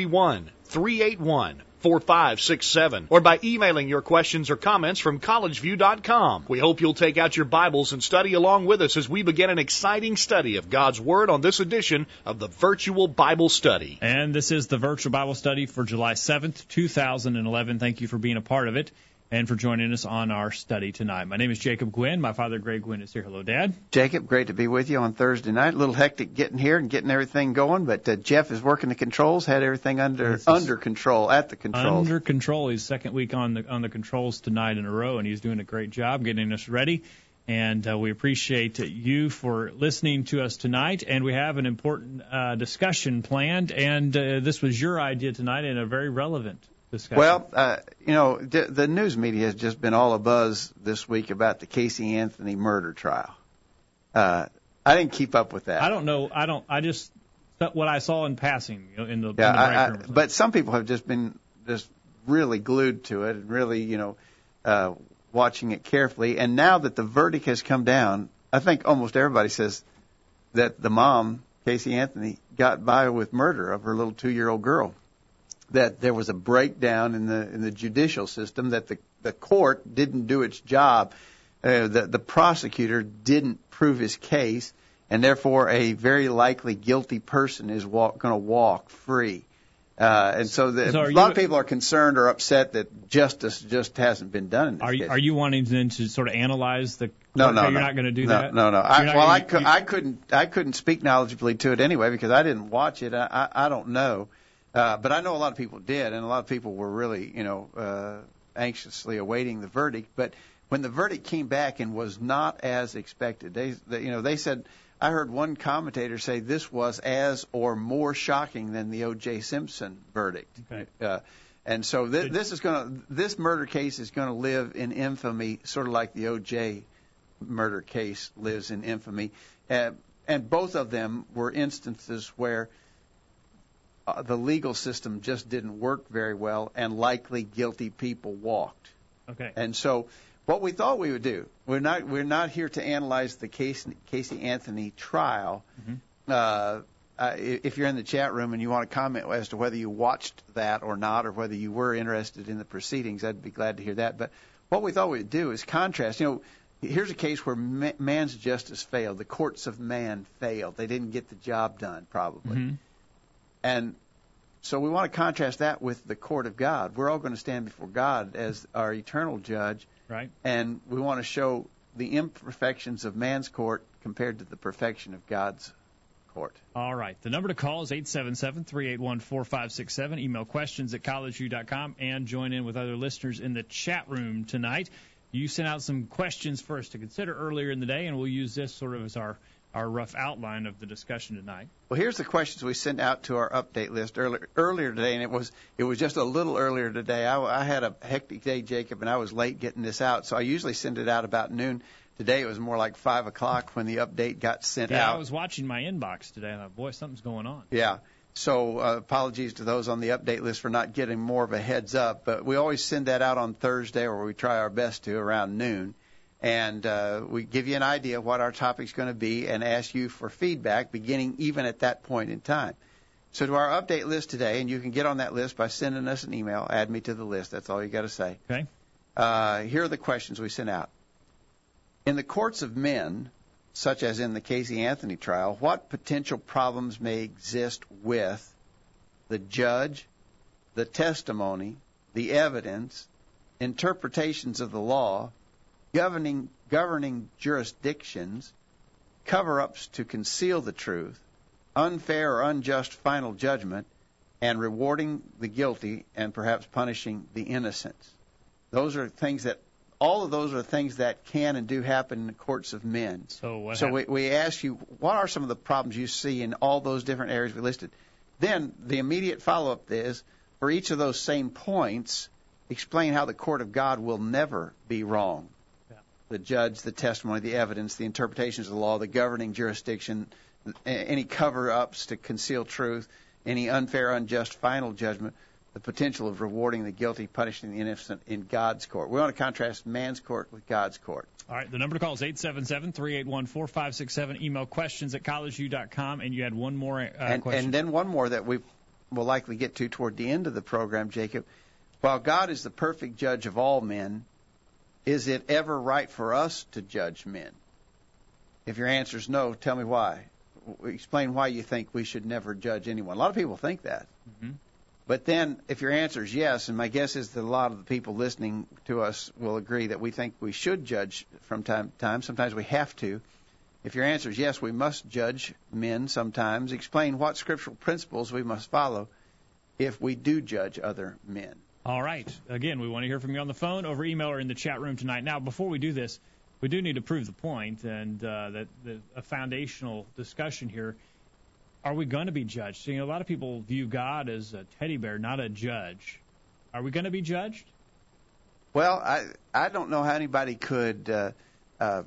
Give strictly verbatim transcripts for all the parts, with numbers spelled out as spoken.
one, three eight one, four five six seven or by emailing your questions or comments from collegeview dot com. We hope you'll take out your Bibles and study along with us as we begin an exciting study of God's Word on this edition of the Virtual Bible Study. And this is the Virtual Bible Study for July seventh, two thousand eleven. Thank you for being a part of it and for joining us on our study tonight. My name is Jacob Gwynn. My father, Greg Gwynn, is here. Hello, Dad. Jacob, great to be with you on Thursday night. A little hectic getting here and getting everything going, but uh, Jeff is working the controls, had everything under under control, at the controls. Under control. He's second week on the on the controls tonight in a row, and he's doing a great job getting us ready. And uh, we appreciate you for listening to us tonight. And we have an important uh, discussion planned, and uh, this was your idea tonight and a very relevant discussion. Well, uh, you know, d- the news media has just been all abuzz this week about the Casey Anthony murder trial. Uh, I didn't keep up with that. I don't know. I don't. I just what I saw in passing you know, in the. Yeah, in the I, I, but some people have just been just really glued to it and really, you know, uh, watching it carefully. And now that the verdict has come down, I think almost everybody says that the mom, Casey Anthony, got by with murder of her little two-year-old girl. That there was a breakdown in the in the judicial system, that the, the court didn't do its job, uh, the, the prosecutor didn't prove his case, and therefore a very likely guilty person is walk, going to walk free. Uh, and so, the, so a lot you, of people are concerned or upset that justice just hasn't been done in this are you, case. Are you wanting then to sort of analyze the No, no, okay, no. You're not going to do no, that? No, no, no. I, well, gonna, I, could, you, I, couldn't, I couldn't speak knowledgeably to it anyway because I didn't watch it. I, I, I don't know. Uh, but I know a lot of people did, and a lot of people were really, you know, uh, anxiously awaiting the verdict. But when the verdict came back and was not as expected, they, they, you know, they said, I heard one commentator say this was as or more shocking than the O J Simpson verdict. Okay. Uh, and so th- this is going to, this murder case is going to live in infamy, sort of like the O J murder case lives in infamy. Uh, and both of them were instances where the legal system just didn't work very well, and likely guilty people walked. Okay. And so, what we thought we would do, we're not we're not here to analyze the Casey, Casey Anthony trial. Mm-hmm. Uh, uh, if you're in the chat room and you want to comment as to whether you watched that or not, or whether you were interested in the proceedings, I'd be glad to hear that. But what we thought we'd do is contrast. You know, here's a case where ma- man's justice failed. The courts of man failed. They didn't get the job done, probably. Mm-hmm. And so we want to contrast that with the court of God. We're all going to stand before God as our eternal judge. Right. And we want to show the imperfections of man's court compared to the perfection of God's court. All right. The number to call is eight seven seven, three eight one, four five six seven. Email questions at collegeview dot com and join in with other listeners in the chat room tonight. You sent out some questions for us to consider earlier in the day, and we'll use this sort of as our our rough outline of the discussion tonight. Well, here's the questions we sent out to our update list earlier, earlier today, and it was it was just a little earlier today. I, I had a hectic day, Jacob, and I was late getting this out, so I usually send it out about noon. Today it was more like five o'clock when the update got sent yeah, out. Yeah, I was watching my inbox today, and I boy, something's going on. Yeah, so uh, apologies to those on the update list for not getting more of a heads up, but we always send that out on Thursday, or we try our best to, around noon. And uh, we give you an idea of what our topic's going to be and ask you for feedback beginning even at that point in time. So to our update list today, and you can get on that list by sending us an email, add me to the list. That's all you got to say. Okay. Uh, here are the questions we sent out. In the courts of men, such as in the Casey Anthony trial, what potential problems may exist with the judge, the testimony, the evidence, interpretations of the law, governing governing jurisdictions, cover-ups to conceal the truth, unfair or unjust final judgment, and rewarding the guilty and perhaps punishing the innocents. Those are things that, all of those are things that can and do happen in the courts of men. So, what so we, we ask you, what are some of the problems you see in all those different areas we listed? Then the immediate follow-up is, for each of those same points, explain how the court of God will never be wrong. Yeah. The judge, the testimony, the evidence, the interpretations of the law, the governing jurisdiction, any cover-ups to conceal truth, any unfair, unjust final judgment, the potential of rewarding the guilty, punishing the innocent in God's court. We want to contrast man's court with God's court. All right, the number to call is eight seven seven, three eight one, four five six seven. Email questions at collegeu dot com, and you had one more uh, and, question. And then one more that we will likely get to toward the end of the program, Jacob. While God is the perfect judge of all men, is it ever right for us to judge men? If your answer is no, tell me why. Explain why you think we should never judge anyone. A lot of people think that. Mm-hmm. But then if your answer is yes, and my guess is that a lot of the people listening to us will agree that we think we should judge from time to time. Sometimes we have to. If your answer is yes, we must judge men sometimes. Explain what scriptural principles we must follow if we do judge other men. All right. Again, we want to hear from you on the phone, over email, or in the chat room tonight. Now, before we do this, we do need to prove the point and uh, that the, a foundational discussion here. Are we going to be judged? You know, a lot of people view God as a teddy bear, not a judge. Are we going to be judged? Well, I I don't know how anybody could uh, uh,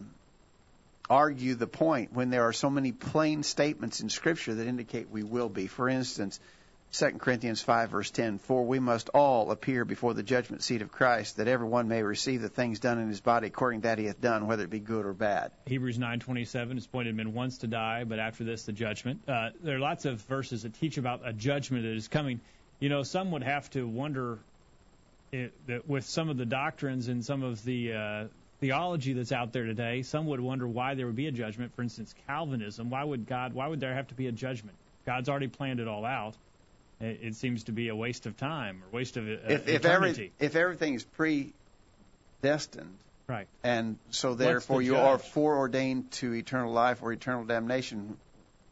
argue the point when there are so many plain statements in Scripture that indicate we will be. For instance, Second Corinthians five, verse ten, for we must all appear before the judgment seat of Christ, that everyone may receive the things done in his body according to that he hath done, whether it be good or bad. Hebrews nine twenty-seven, it's appointed men once to die, but after this the judgment. Uh, there are lots of verses that teach about a judgment that is coming. You know, some would have to wonder it, that with some of the doctrines and some of the uh, theology that's out there today, some would wonder why there would be a judgment. For instance, Calvinism, why would God? Why would there have to be a judgment? God's already planned it all out. It seems to be a waste of time or waste of uh, if, if eternity. Every, if everything is predestined, right, and so therefore the you are foreordained to eternal life or eternal damnation,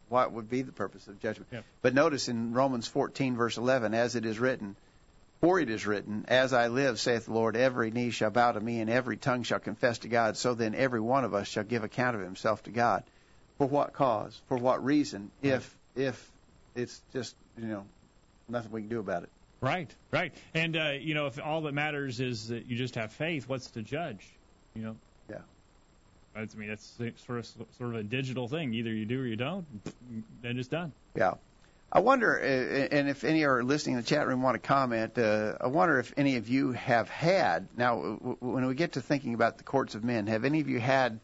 what would be the purpose of judgment? Yep. But notice in Romans fourteen, verse eleven, as it is written, for it is written, as I live, saith the Lord, every knee shall bow to me and every tongue shall confess to God. So then every one of us shall give account of himself to God. For what cause? For what reason? Right. If if it's just, you know, nothing we can do about it. Right, right. And, uh, you know, if all that matters is that you just have faith, what's to judge? You know? Yeah. I mean, that's sort of sort of a digital thing. Either you do or you don't, then it's done. Yeah. I wonder, and if any are listening in the chat room want to comment, uh, I wonder if any of you have had, now, when we get to thinking about the courts of men, have any of you had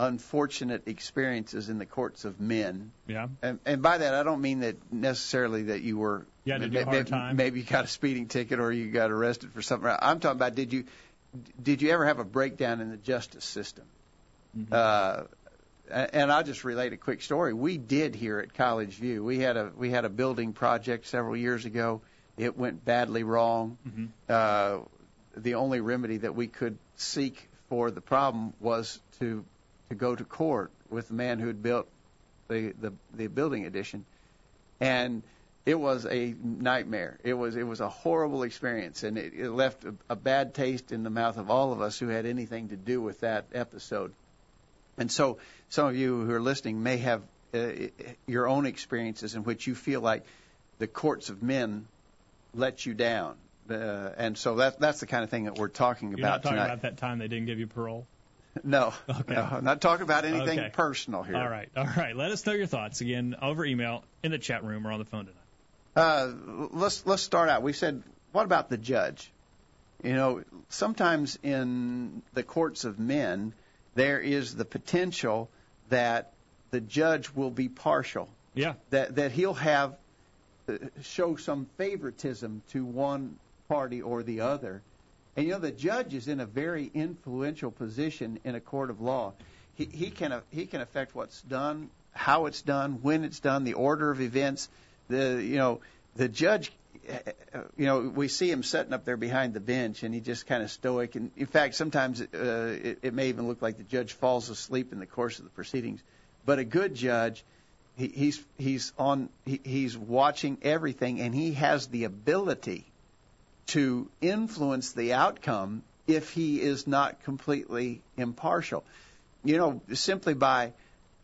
unfortunate experiences in the courts of men? Yeah. And, and by that, I don't mean that necessarily that you were you had to do a hard time. Maybe you got a speeding ticket or you got arrested for something. I'm talking about did you did you ever have a breakdown in the justice system? Mm-hmm. Uh, and I'll just relate a quick story. We did here at College View. We had a we had a building project several years ago. It went badly wrong. Mm-hmm. Uh, the only remedy that we could seek for the problem was to to go to court with the man who had built the, the the building addition, and it was a nightmare. It was it was a horrible experience, and it, it left a, a bad taste in the mouth of all of us who had anything to do with that episode. And so, some of you who are listening may have uh, your own experiences in which you feel like the courts of men let you down, uh, and so that that's the kind of thing that we're talking about. You're not talking tonight about that time they didn't give you parole. No, okay. no, I'm not talking about anything okay. personal here. All right, all right. Let us know your thoughts again over email, in the chat room, or on the phone tonight. Uh, let's let's start out. We said, what about the judge? You know, sometimes in the courts of men, there is the potential that the judge will be partial. Yeah. That that he'll have uh, show some favoritism to one party or the other. And, you know, the judge is in a very influential position in a court of law. He, he can he can affect what's done, how it's done, when it's done, the order of events. The you know the judge, you know, we see him sitting up there behind the bench, and he just kind of stoic. And in fact, sometimes uh, it, it may even look like the judge falls asleep in the course of the proceedings. But a good judge, he, he's he's on he, he's watching everything, and he has the ability to influence the outcome if he is not completely impartial. You know, simply by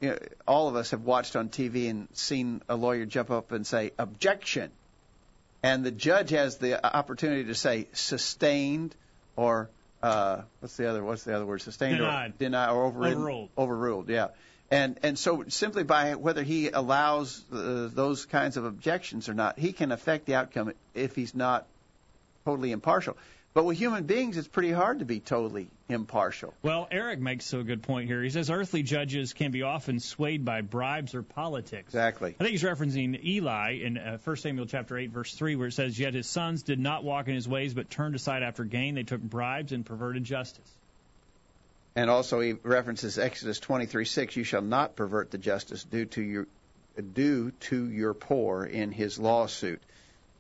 you know, all of us have watched on T V and seen a lawyer jump up and say, objection. And the judge has the opportunity to say sustained or uh, what's the other what's the other word? Sustained denied. or denied or overridden, overruled. Overruled, yeah. And and so simply by whether he allows uh, those kinds of objections or not, he can affect the outcome if he's not totally impartial. But with human beings, it's pretty hard to be totally impartial. Well, Eric makes a good point here. He says earthly judges can be often swayed by bribes or politics. Exactly. I think he's referencing Eli in uh, First Samuel chapter eight, verse three, where it says, "Yet his sons did not walk in his ways, but turned aside after gain. They took bribes and perverted justice." And also he references Exodus twenty-three six, "You shall not pervert the justice due to your, due to your poor in his lawsuit."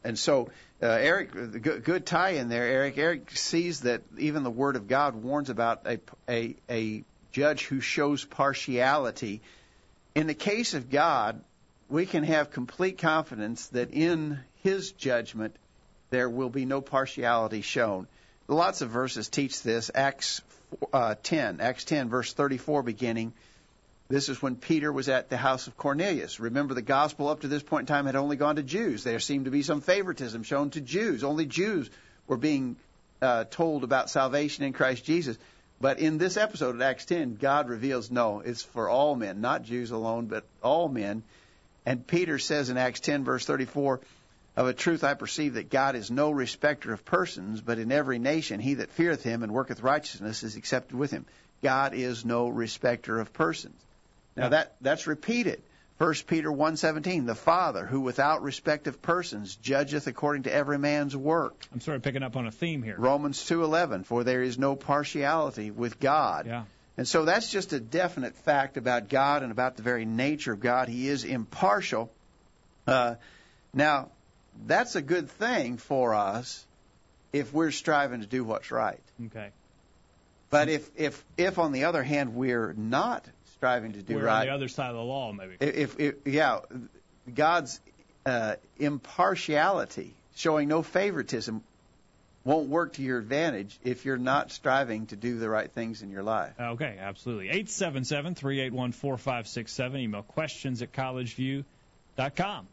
And so, uh, Eric, good, good tie in there, Eric. Eric sees that even the Word of God warns about a, a, a judge who shows partiality. In the case of God, we can have complete confidence that in His judgment there will be no partiality shown. Lots of verses teach this. Acts ten, verse thirty-four beginning. This is when Peter was at the house of Cornelius. Remember, the gospel up to this point in time had only gone to Jews. There seemed to be some favoritism shown to Jews. Only Jews were being uh, told about salvation in Christ Jesus. But in this episode of Acts ten, God reveals, no, it's for all men, not Jews alone, but all men. And Peter says in Acts ten, verse thirty-four, "Of a truth I perceive that God is no respecter of persons, but in every nation he that feareth him and worketh righteousness is accepted with him." God is no respecter of persons. Now, that, that's repeated. First Peter one seventeen, "The Father, who without respect of persons judgeth according to every man's work." I'm sort of picking up on a theme here. Romans two eleven, "For there is no partiality with God." Yeah. And so that's just a definite fact about God and about the very nature of God. He is impartial. Uh, now, that's a good thing for us if we're striving to do what's right. Okay. But if, if, if on the other hand, we're not striving to do We're right. On the other side of the law, maybe. If, if, yeah, God's uh, impartiality, showing no favoritism, won't work to your advantage if you're not striving to do the right things in your life. Okay, absolutely. eight seven seven, three eight one, four five six seven. Email questions at collegeview dot com.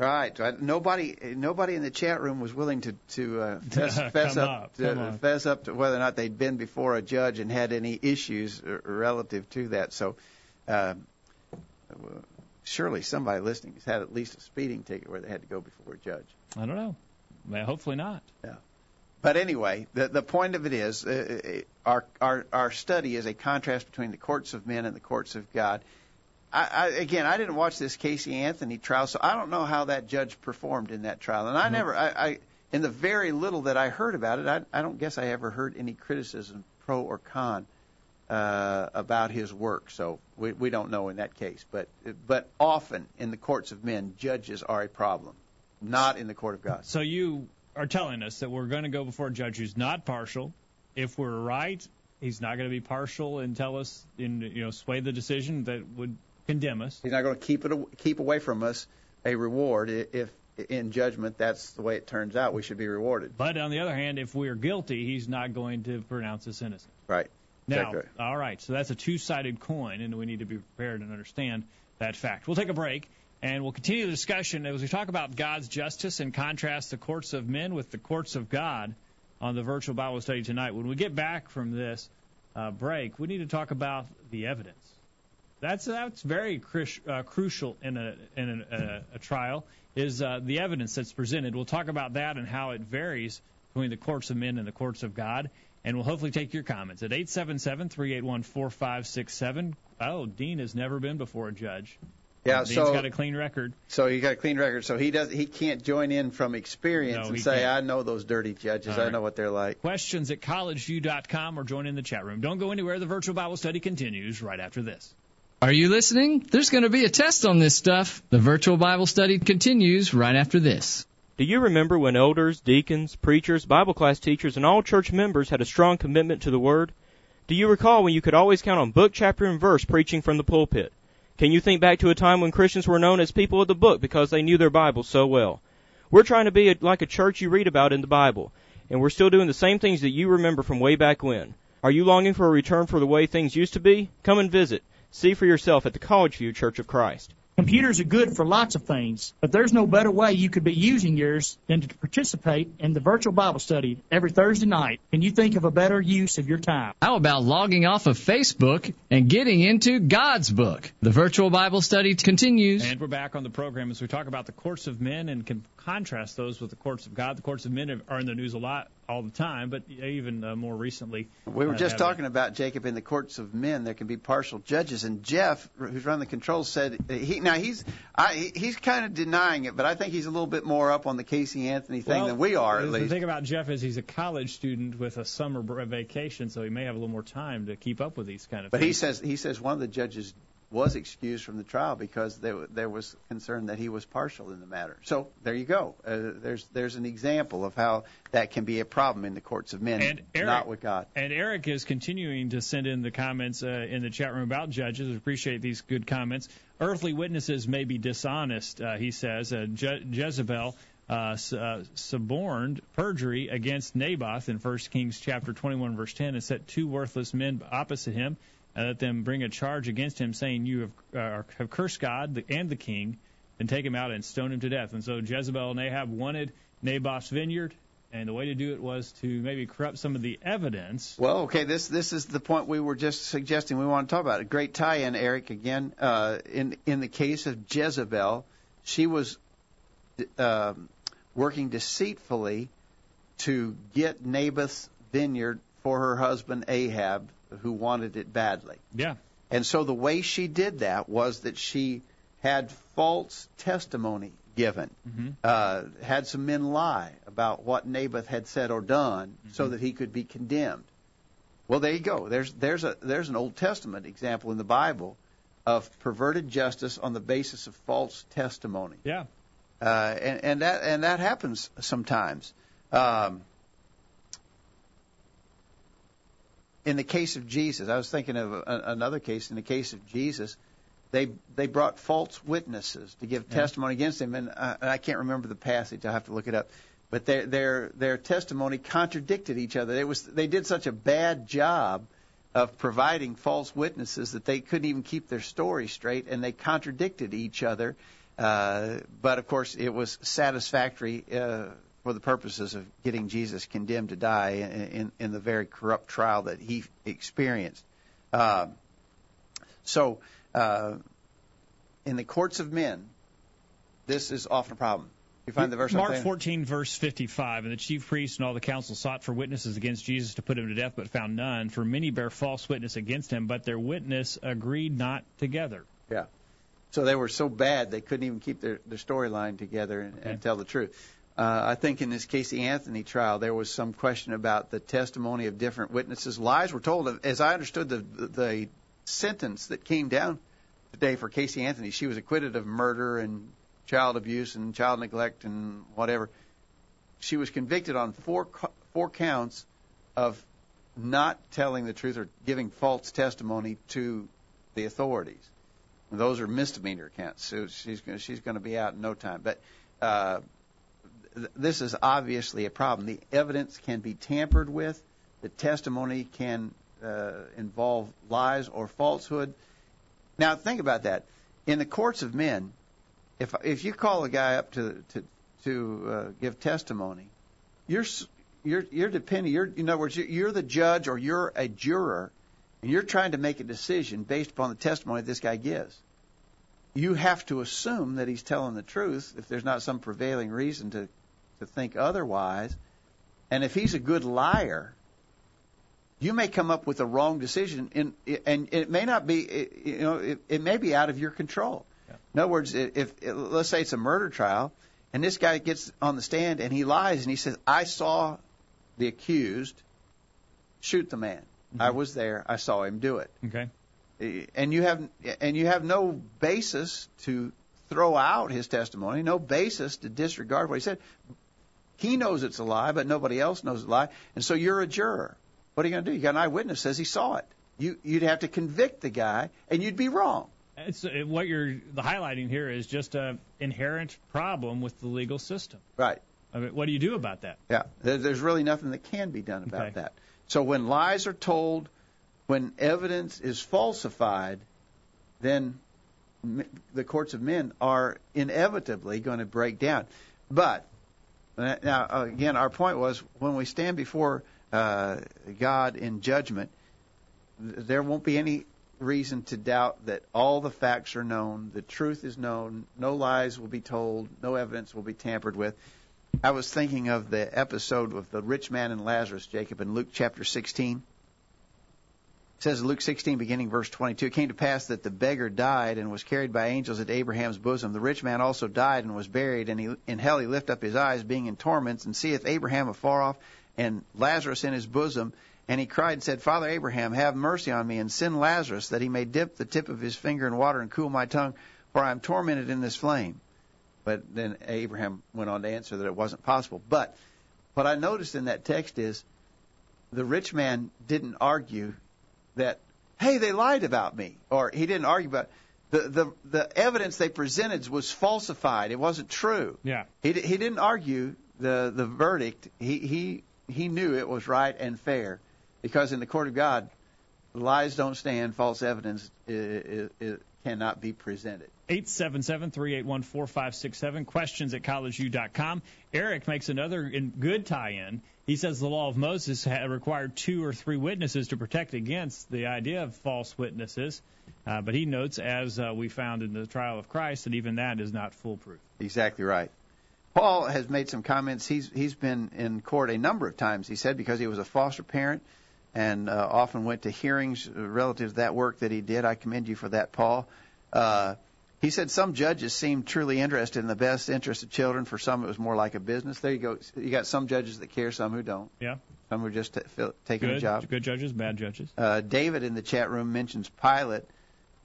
All right. Nobody, nobody in the chat room was willing to to uh, fess, fess up, up to, fess up to whether or not they'd been before a judge and had any issues relative to that. So, uh, surely somebody listening has had at least a speeding ticket where they had to go before a judge. I don't know. Well, hopefully not. Yeah. But anyway, the the point of it is, uh, our our our study is a contrast between the courts of men and the courts of God. I, I, again, I didn't watch this Casey Anthony trial, so I don't know how that judge performed in that trial. And I mm-hmm. never, I, I, in the very little that I heard about it, I, I don't guess I ever heard any criticism, pro or con, uh, about his work. So we, we don't know in that case. But, but often in the courts of men, judges are a problem, not in the court of God. So you are telling us that we're going to go before a judge who's not partial. If we're right, he's not going to be partial and tell us, in, you know, sway the decision that would condemn us. He's not going to keep it keep away from us a reward if, in judgment, that's the way it turns out. We should be rewarded. But on the other hand, if we are guilty, he's not going to pronounce us innocent. Right. Now, exactly. All right. So that's a two-sided coin, and we need to be prepared and understand that fact. We'll take a break, and we'll continue the discussion as we talk about God's justice and contrast the courts of men with the courts of God on the virtual Bible study tonight. When we get back from this uh, break, we need to talk about the evidence. That's that's very cru- uh, crucial in a in a, a, a trial is uh, the evidence that's presented. We'll talk about that and how it varies between the courts of men and the courts of God, and we'll hopefully take your comments at eight seven seven, three eight one, four five six seven. Oh, Dean has never been before a judge. Yeah, Dean's so, got a clean record. So he got a clean record. So he does. He can't join in from experience no, and say, can't. I know those dirty judges. Right. I know what they're like. Questions at collegeview dot com or join in the chat room. Don't go anywhere. The virtual Bible study continues right after this. Are you listening? There's going to be a test on this stuff. The virtual Bible study continues right after this. Do you remember when elders, deacons, preachers, Bible class teachers, and all church members had a strong commitment to the Word? Do you recall when you could always count on book, chapter, and verse preaching from the pulpit? Can you think back to a time when Christians were known as people of the book because they knew their Bible so well? We're trying to be like a church you read about in the Bible, and we're still doing the same things that you remember from way back when. Are you longing for a return for the way things used to be? Come and visit. See for yourself at the Collegeview Church of Christ. Computers are good for lots of things, but there's no better way you could be using yours than to participate in the virtual Bible study every Thursday night. Can you think of a better use of your time? How about logging off of Facebook and getting into God's book? The virtual Bible study continues. And we're back on the program as we talk about the courts of men and can contrast those with the courts of God. The courts of men are in the news a lot, all the time, but even uh, more recently. We were uh, just talking a... about, Jacob, in the courts of men, there can be partial judges. And Jeff, who's running the controls, said, he now he's I, he's kind of denying it, but I think he's a little bit more up on the Casey Anthony thing well, than we are, at least. The thing about Jeff is he's a college student with a summer vacation, so he may have a little more time to keep up with these kind of but things. But he says, he says one of the judges was excused from the trial because there, there was concern that he was partial in the matter. So there you go. Uh, there's there's an example of how that can be a problem in the courts of men, and Eric, not with God. And Eric is continuing to send in the comments uh, in the chat room about judges. We appreciate these good comments. Earthly witnesses may be dishonest, uh, he says. Uh, Je- Jezebel uh, su- uh, suborned perjury against Naboth in First Kings chapter twenty-one, verse ten, and set two worthless men opposite him. And let them bring a charge against him, saying, you have, uh, have cursed God and the king, and take him out and stone him to death. And so Jezebel and Ahab wanted Naboth's vineyard, and the way to do it was to maybe corrupt some of the evidence. Well, okay, this this is the point we were just suggesting we want to talk about. A great tie-in, Eric, again. Uh, in, in the case of Jezebel, she was uh, working deceitfully to get Naboth's vineyard for her husband Ahab, who wanted it badly. Yeah. And so the way she did that was that she had false testimony given, mm-hmm. uh, had some men lie about what Naboth had said or done, mm-hmm. so that he could be condemned. Well, there you go. There's there's a there's an Old Testament example in the Bible of perverted justice on the basis of false testimony. Yeah. Uh, and and that and that happens sometimes. Um, In the case of Jesus, I was thinking of a, another case. In the case of Jesus, they they brought false witnesses to give testimony yeah. against him, and I, and I can't remember the passage. I have to look it up. But their their their testimony contradicted each other. It was they did such a bad job of providing false witnesses that they couldn't even keep their story straight, and they contradicted each other. Uh, but of course, it was satisfactory Uh, for the purposes of getting Jesus condemned to die in, in, in the very corrupt trial that he experienced. Uh, so uh, in the courts of men, this is often a problem. You find the verse Mark fourteen, verse fifty-five, and the chief priests and all the council sought for witnesses against Jesus to put him to death, but found none. For many bear false witness against him, but their witness agreed not together. Yeah. So they were so bad they couldn't even keep their, their storyline together and, okay. and tell the truth. Uh, I think in this Casey Anthony trial, there was some question about the testimony of different witnesses. Lies were told. As I understood the, the, the sentence that came down today for Casey Anthony, she was acquitted of murder and child abuse and child neglect and whatever. She was convicted on four four counts of not telling the truth or giving false testimony to the authorities. And those are misdemeanor counts, so she's gonna, she's going to be out in no time. But uh, this is obviously a problem. The evidence can be tampered with. The testimony can uh, involve lies or falsehood. Now, think about that. In the courts of men, if if you call a guy up to to to uh, give testimony, you're you're you're depending. You're, in other words, you're the judge or you're a juror, and you're trying to make a decision based upon the testimony this guy gives. You have to assume that he's telling the truth if there's not some prevailing reason to. to think otherwise, and if he's a good liar, you may come up with a wrong decision, in, in, and it may not be, it, you know, it, it may be out of your control. Yeah. In other words, if, if let's say it's a murder trial, and this guy gets on the stand and he lies and he says, "I saw the accused shoot the man. Mm-hmm. I was there. I saw him do it." Okay, and you have and you have no basis to throw out his testimony, no basis to disregard what he said. He knows it's a lie, but nobody else knows it's a lie. And so you're a juror. What are you going to do? You got an eyewitness says he saw it. You, you'd have to convict the guy, and you'd be wrong. It's, what you're the highlighting here is just an inherent problem with the legal system. Right. I mean, what do you do about that? Yeah, there's really nothing that can be done about okay. that. So when lies are told, when evidence is falsified, then the courts of men are inevitably going to break down. But, now, again, our point was when we stand before uh, God in judgment, there won't be any reason to doubt that all the facts are known, the truth is known, no lies will be told, no evidence will be tampered with. I was thinking of the episode with the rich man and Lazarus, Jacob, in Luke chapter sixteen. It says in Luke sixteen, beginning verse twenty-two, it came to pass that the beggar died and was carried by angels at Abraham's bosom. The rich man also died and was buried, and he, in hell he lift up his eyes, being in torments, and seeth Abraham afar off, and Lazarus in his bosom. And he cried and said, Father Abraham, have mercy on me, and send Lazarus, that he may dip the tip of his finger in water and cool my tongue, for I am tormented in this flame. But then Abraham went on to answer that it wasn't possible. But what I noticed in that text is the rich man didn't argue that, hey, they lied about me, or he didn't argue about the the, the evidence they presented was falsified. It wasn't true. Yeah. He he didn't argue the the verdict. He he he knew it was right and fair. Because in the court of God, lies don't stand, false evidence is, is, cannot be presented. eight seven seven, three eight one, four five six seven, questions at collegeu dot com. Eric makes another good tie-in. He says the law of Moses had required two or three witnesses to protect against the idea of false witnesses. Uh, but he notes, as uh, we found in the trial of Christ, that even that is not foolproof. Exactly right. Paul has made some comments. He's He's been in court a number of times, he said, because he was a foster parent, and uh, often went to hearings relative to that work that he did. I commend you for that, Paul. Uh, he said some judges seemed truly interested in the best interest of children. For some, it was more like a business. There you go. You got some judges that care, some who don't. Yeah. Some who are just t- feel, taking a job. Good judges, bad judges. Uh, David in the chat room mentions Pilate,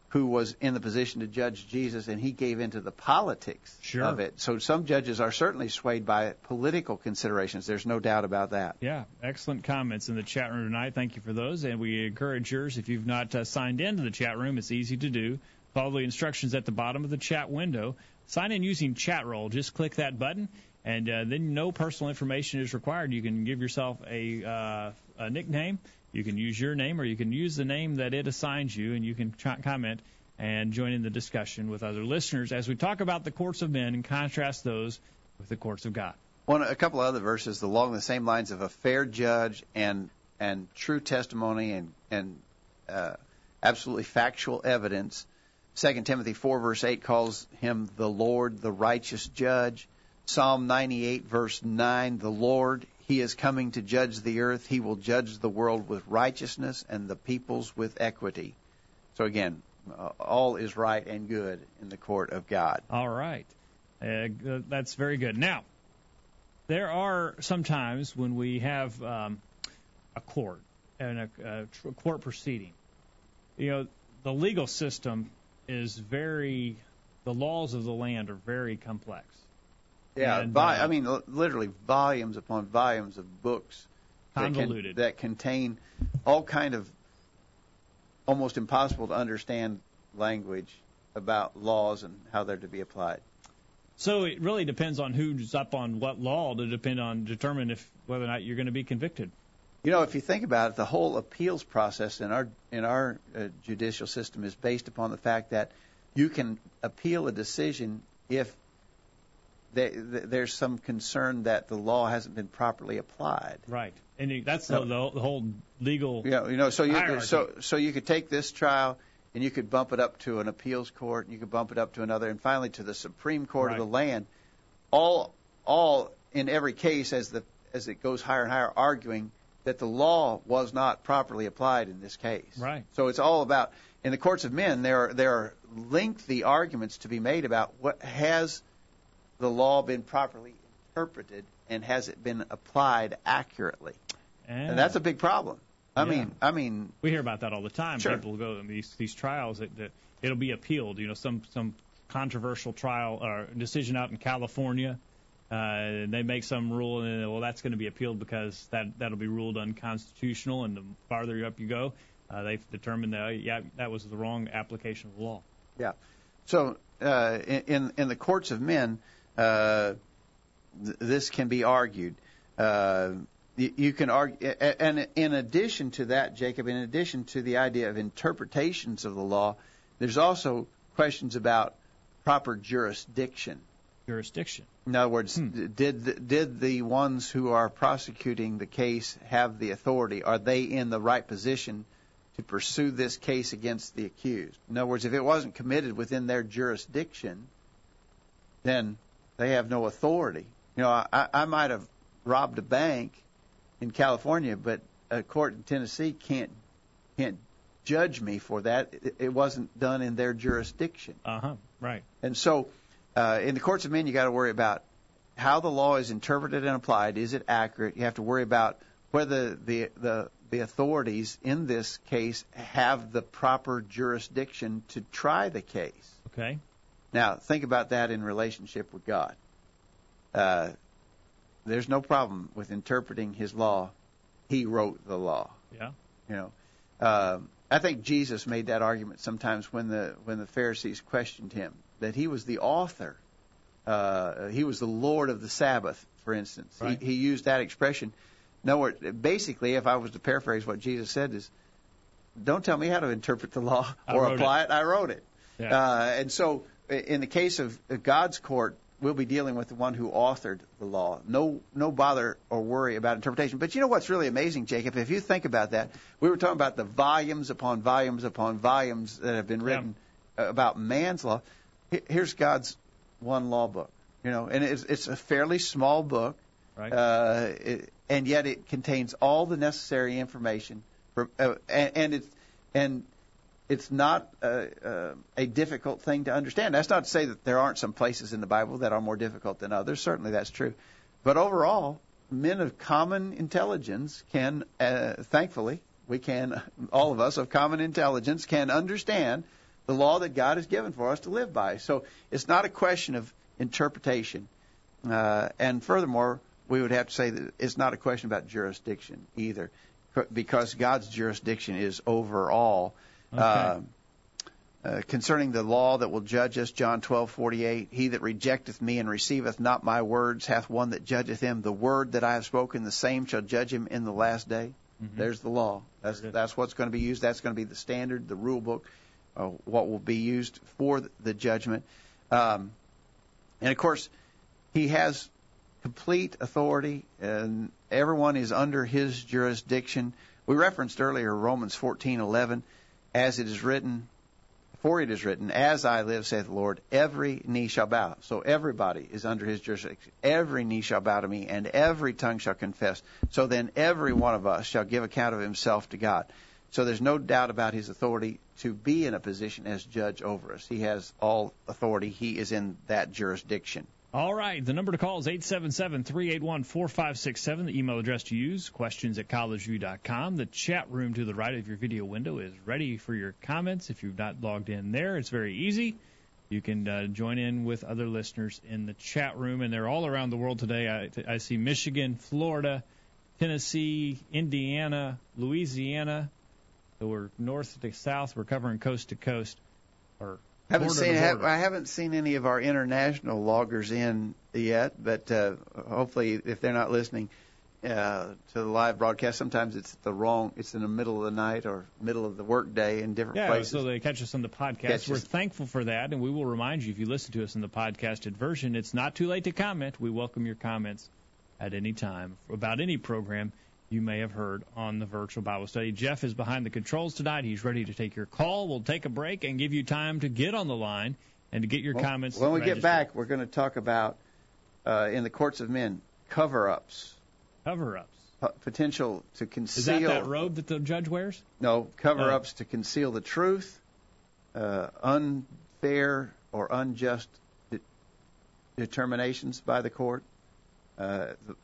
who was in the position to judge Jesus, and he gave into the politics sure. of it. So some judges are certainly swayed by political considerations. There's no doubt about that. Yeah, excellent comments in the chat room tonight. Thank you for those, and we encourage yours. If you've not uh, signed into the chat room, it's easy to do. Follow the instructions at the bottom of the chat window. Sign in using ChatRoll. Just click that button, and uh, then no personal information is required. You can give yourself a, uh, a nickname. You can use your name, or you can use the name that it assigns you, and you can tra- comment and join in the discussion with other listeners as we talk about the courts of men and contrast those with the courts of God. One, a couple of other verses along the same lines of a fair judge and and true testimony and and uh, absolutely factual evidence. Second Timothy four verse eight calls him the Lord, the righteous judge. Psalm ninety eight verse nine, the Lord. He is coming to judge the earth. He will judge the world with righteousness and the peoples with equity. So, again, uh, all is right and good in the court of God. All right. Uh, that's very good. Now, there are some times when we have um, a court and a, a court proceeding. You know, the legal system is very, the laws of the land are very complex. Yeah, and, uh, I mean, literally volumes upon volumes of books that, can, that contain all kind of almost impossible to understand language about laws and how they're to be applied. So it really depends on who's up on what law to depend on determine if whether or not you're going to be convicted. You know, if you think about it, the whole appeals process in our in our uh, judicial system is based upon the fact that you can appeal a decision if there's some concern that the law hasn't been properly applied. Right, and that's so, the, the whole legal. Yeah, you know, so you could, so so you could take this trial and you could bump it up to an appeals court, and you could bump it up to another, and finally to the Supreme Court right. of the land. All all in every case, as the as it goes higher and higher, arguing that the law was not properly applied in this case. Right. So it's all about in the courts of men. There are, there are lengthy arguments to be made about what has the law been properly interpreted, and has it been applied accurately? And, and that's a big problem. I yeah. mean, I mean, we hear about that all the time. Sure. People go in these these trials that, that it'll be appealed. You know, some some controversial trial or decision out in California, uh, and they make some rule, and well, that's going to be appealed because that that'll be ruled unconstitutional. And the farther up you go, uh, they've determined that yeah, that was the wrong application of the law. Yeah. So uh, in in the courts of men. Uh, th- this can be argued. Uh, you, you can argue, and in addition to that, Jacob, in addition to the idea of interpretations of the law, There's also questions about proper jurisdiction. Jurisdiction. In other words, hmm. did did the ones who are prosecuting the case have the authority? Are they in the right position to pursue this case against the accused? In other words, if it wasn't committed within their jurisdiction, then they have no authority. You know, I, I might have robbed a bank in California, but a court in Tennessee can't can't judge me for that. It, it wasn't done in their jurisdiction. Uh huh. Right. And so. Uh, in the courts of men, you got to worry about how the law is interpreted and applied. Is it accurate? You have to worry about whether the the, the authorities in this case have the proper jurisdiction to try the case. Okay. Now, think about that in relationship with God. Uh, there's no problem with interpreting his law. He wrote the law. Yeah. You know, uh, I think Jesus made that argument sometimes when the when the Pharisees questioned him. That he was the author, uh, he was the Lord of the Sabbath, for instance. Right. He, he used that expression. No, basically, if I was to paraphrase what Jesus said, is, "Don't tell me how to interpret the law or apply it. it. I wrote it." Yeah. Uh, and so, in the case of God's court, we'll be dealing with the one who authored the law. No, no bother or worry about interpretation. But you know what's really amazing, Jacob? If you think about that, we were talking about the volumes upon volumes upon volumes that have been written yeah. about man's law. Here's God's one law book, you know, and it's, it's a fairly small book, right. uh, it, and yet it contains all the necessary information, for, uh, and, and it's and it's not uh, uh, a difficult thing to understand. That's not to say that there aren't some places in the Bible that are more difficult than others. Certainly, that's true, but overall, men of common intelligence can, uh, thankfully, we can, all of us of common intelligence can understand the law that God has given for us to live by. So it's not a question of interpretation. Uh, and furthermore, we would have to say that it's not a question about jurisdiction either, because God's jurisdiction is overall. Okay. Uh, uh, concerning the law that will judge us, John twelve forty eight. He that rejecteth me and receiveth not my words hath one that judgeth him. The word that I have spoken, the same shall judge him in the last day. Mm-hmm. There's the law. That's, that's what's going to be used. That's going to be the standard, the rule book. Uh, what will be used for the judgment. Um, and, of course, he has complete authority, and everyone is under his jurisdiction. We referenced earlier Romans fourteen eleven, as it is written, for it is written, as I live, saith the Lord, every knee shall bow. So everybody is under his jurisdiction. Every knee shall bow to me, and every tongue shall confess. So then every one of us shall give account of himself to God. So there's no doubt about his authority to be in a position as judge over us. He has all authority. He is in that jurisdiction. All right. The number to call is eight seven seven, three eight one, four five six seven. The email address to use, questions at collegeview dot com. The chat room to the right of your video window is ready for your comments. If you've not logged in there, it's very easy. You can uh, join in with other listeners in the chat room, and they're all around the world today. I, I see Michigan, Florida, Tennessee, Indiana, Louisiana. So we're north to south. We're covering coast to coast. Or haven't seen, have, I haven't seen any of our international loggers in yet, but uh, hopefully if they're not listening uh, to the live broadcast, sometimes it's the wrong, it's in the middle of the night or middle of the workday in different yeah, places. Yeah, so they catch us on the podcast. We're thankful for that, and we will remind you if you listen to us in the podcasted version, it's not too late to comment. We welcome your comments at any time about any program you may have heard on the virtual Bible study. Jeff is behind the controls tonight. He's ready to take your call. We'll take a break and give you time to get on the line and to get your well, comments. When we register. Get back, we're going to talk about, uh, in the courts of men, cover-ups. Cover-ups. P- potential to conceal. Is that that robe that the judge wears? No, cover-ups no. to conceal the truth, uh, unfair or unjust de- determinations by the court. Uh, the,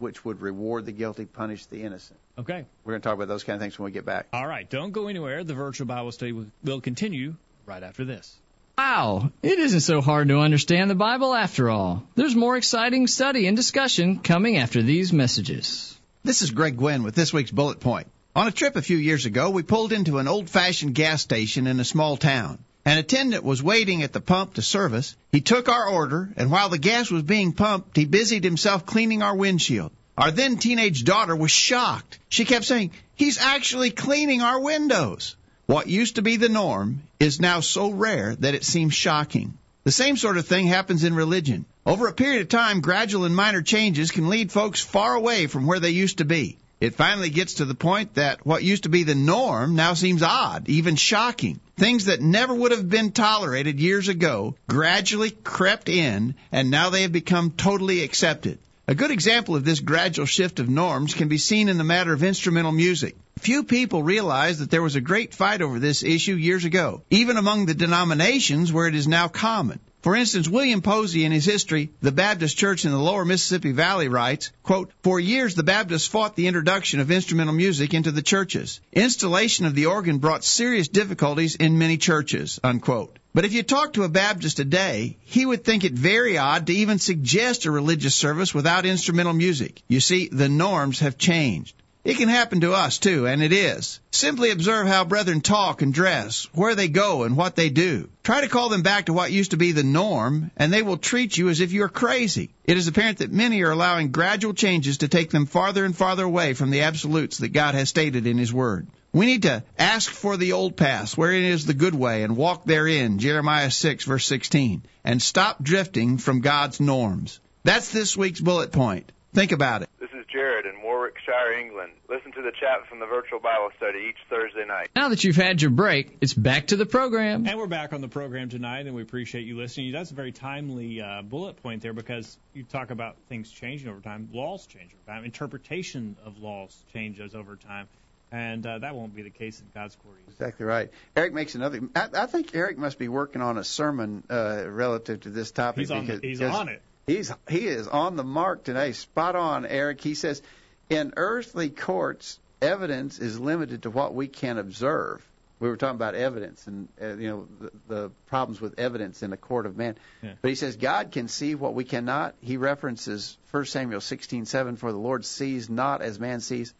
which would reward the guilty, punish the innocent. Okay. We're going to talk about those kind of things when we get back. All right. Don't go anywhere. The virtual Bible study will continue right after this. Wow. It isn't so hard to understand the Bible after all. There's more exciting study and discussion coming after these messages. This is Greg Gwynn with this week's Bullet Point. On a trip a few years ago, we pulled into an old-fashioned gas station in a small town. An attendant was waiting at the pump to serve us. He took our order, and while the gas was being pumped, he busied himself cleaning our windshield. Our then-teenage daughter was shocked. She kept saying, "He's actually cleaning our windows." What used to be the norm is now so rare that it seems shocking. The same sort of thing happens in religion. Over a period of time, gradual and minor changes can lead folks far away from where they used to be. It finally gets to the point that what used to be the norm now seems odd, even shocking. Things that never would have been tolerated years ago gradually crept in, and now they have become totally accepted. A good example of this gradual shift of norms can be seen in the matter of instrumental music. Few people realize that there was a great fight over this issue years ago, even among the denominations where it is now common. For instance, William Posey in his history, The Baptist Church in the Lower Mississippi Valley, writes, quote, "For years the Baptists fought the introduction of instrumental music into the churches. Installation of the organ brought serious difficulties in many churches," unquote. But if you talk to a Baptist today, he would think it very odd to even suggest a religious service without instrumental music. You see, the norms have changed. It can happen to us, too, and it is. Simply observe how brethren talk and dress, where they go and what they do. Try to call them back to what used to be the norm, and they will treat you as if you are crazy. It is apparent that many are allowing gradual changes to take them farther and farther away from the absolutes that God has stated in His Word. We need to ask for the old path, wherein is the good way, and walk therein, Jeremiah six, verse sixteen, and stop drifting from God's norms. That's this week's bullet point. Think about it. This is Jared in Warwickshire, England. Listen to the chat from the virtual Bible study each Thursday night. Now that you've had your break, it's back to the program. And we're back on the program tonight, and we appreciate you listening. That's a very timely uh, bullet point there, because you talk about things changing over time. Laws change over time. Interpretation of laws changes over time. And uh, that won't be the case in God's court. Exactly right. Eric makes another. I, I think Eric must be working on a sermon uh, relative to this topic. He's on, because, the, he's on it. He's he is on the mark today. Spot on, Eric. He says, in earthly courts, evidence is limited to what we can observe. We were talking about evidence and uh, you know the, the problems with evidence in the court of man. Yeah. But he says God can see what we cannot. He references First Samuel sixteen seven, for the Lord sees not as man sees.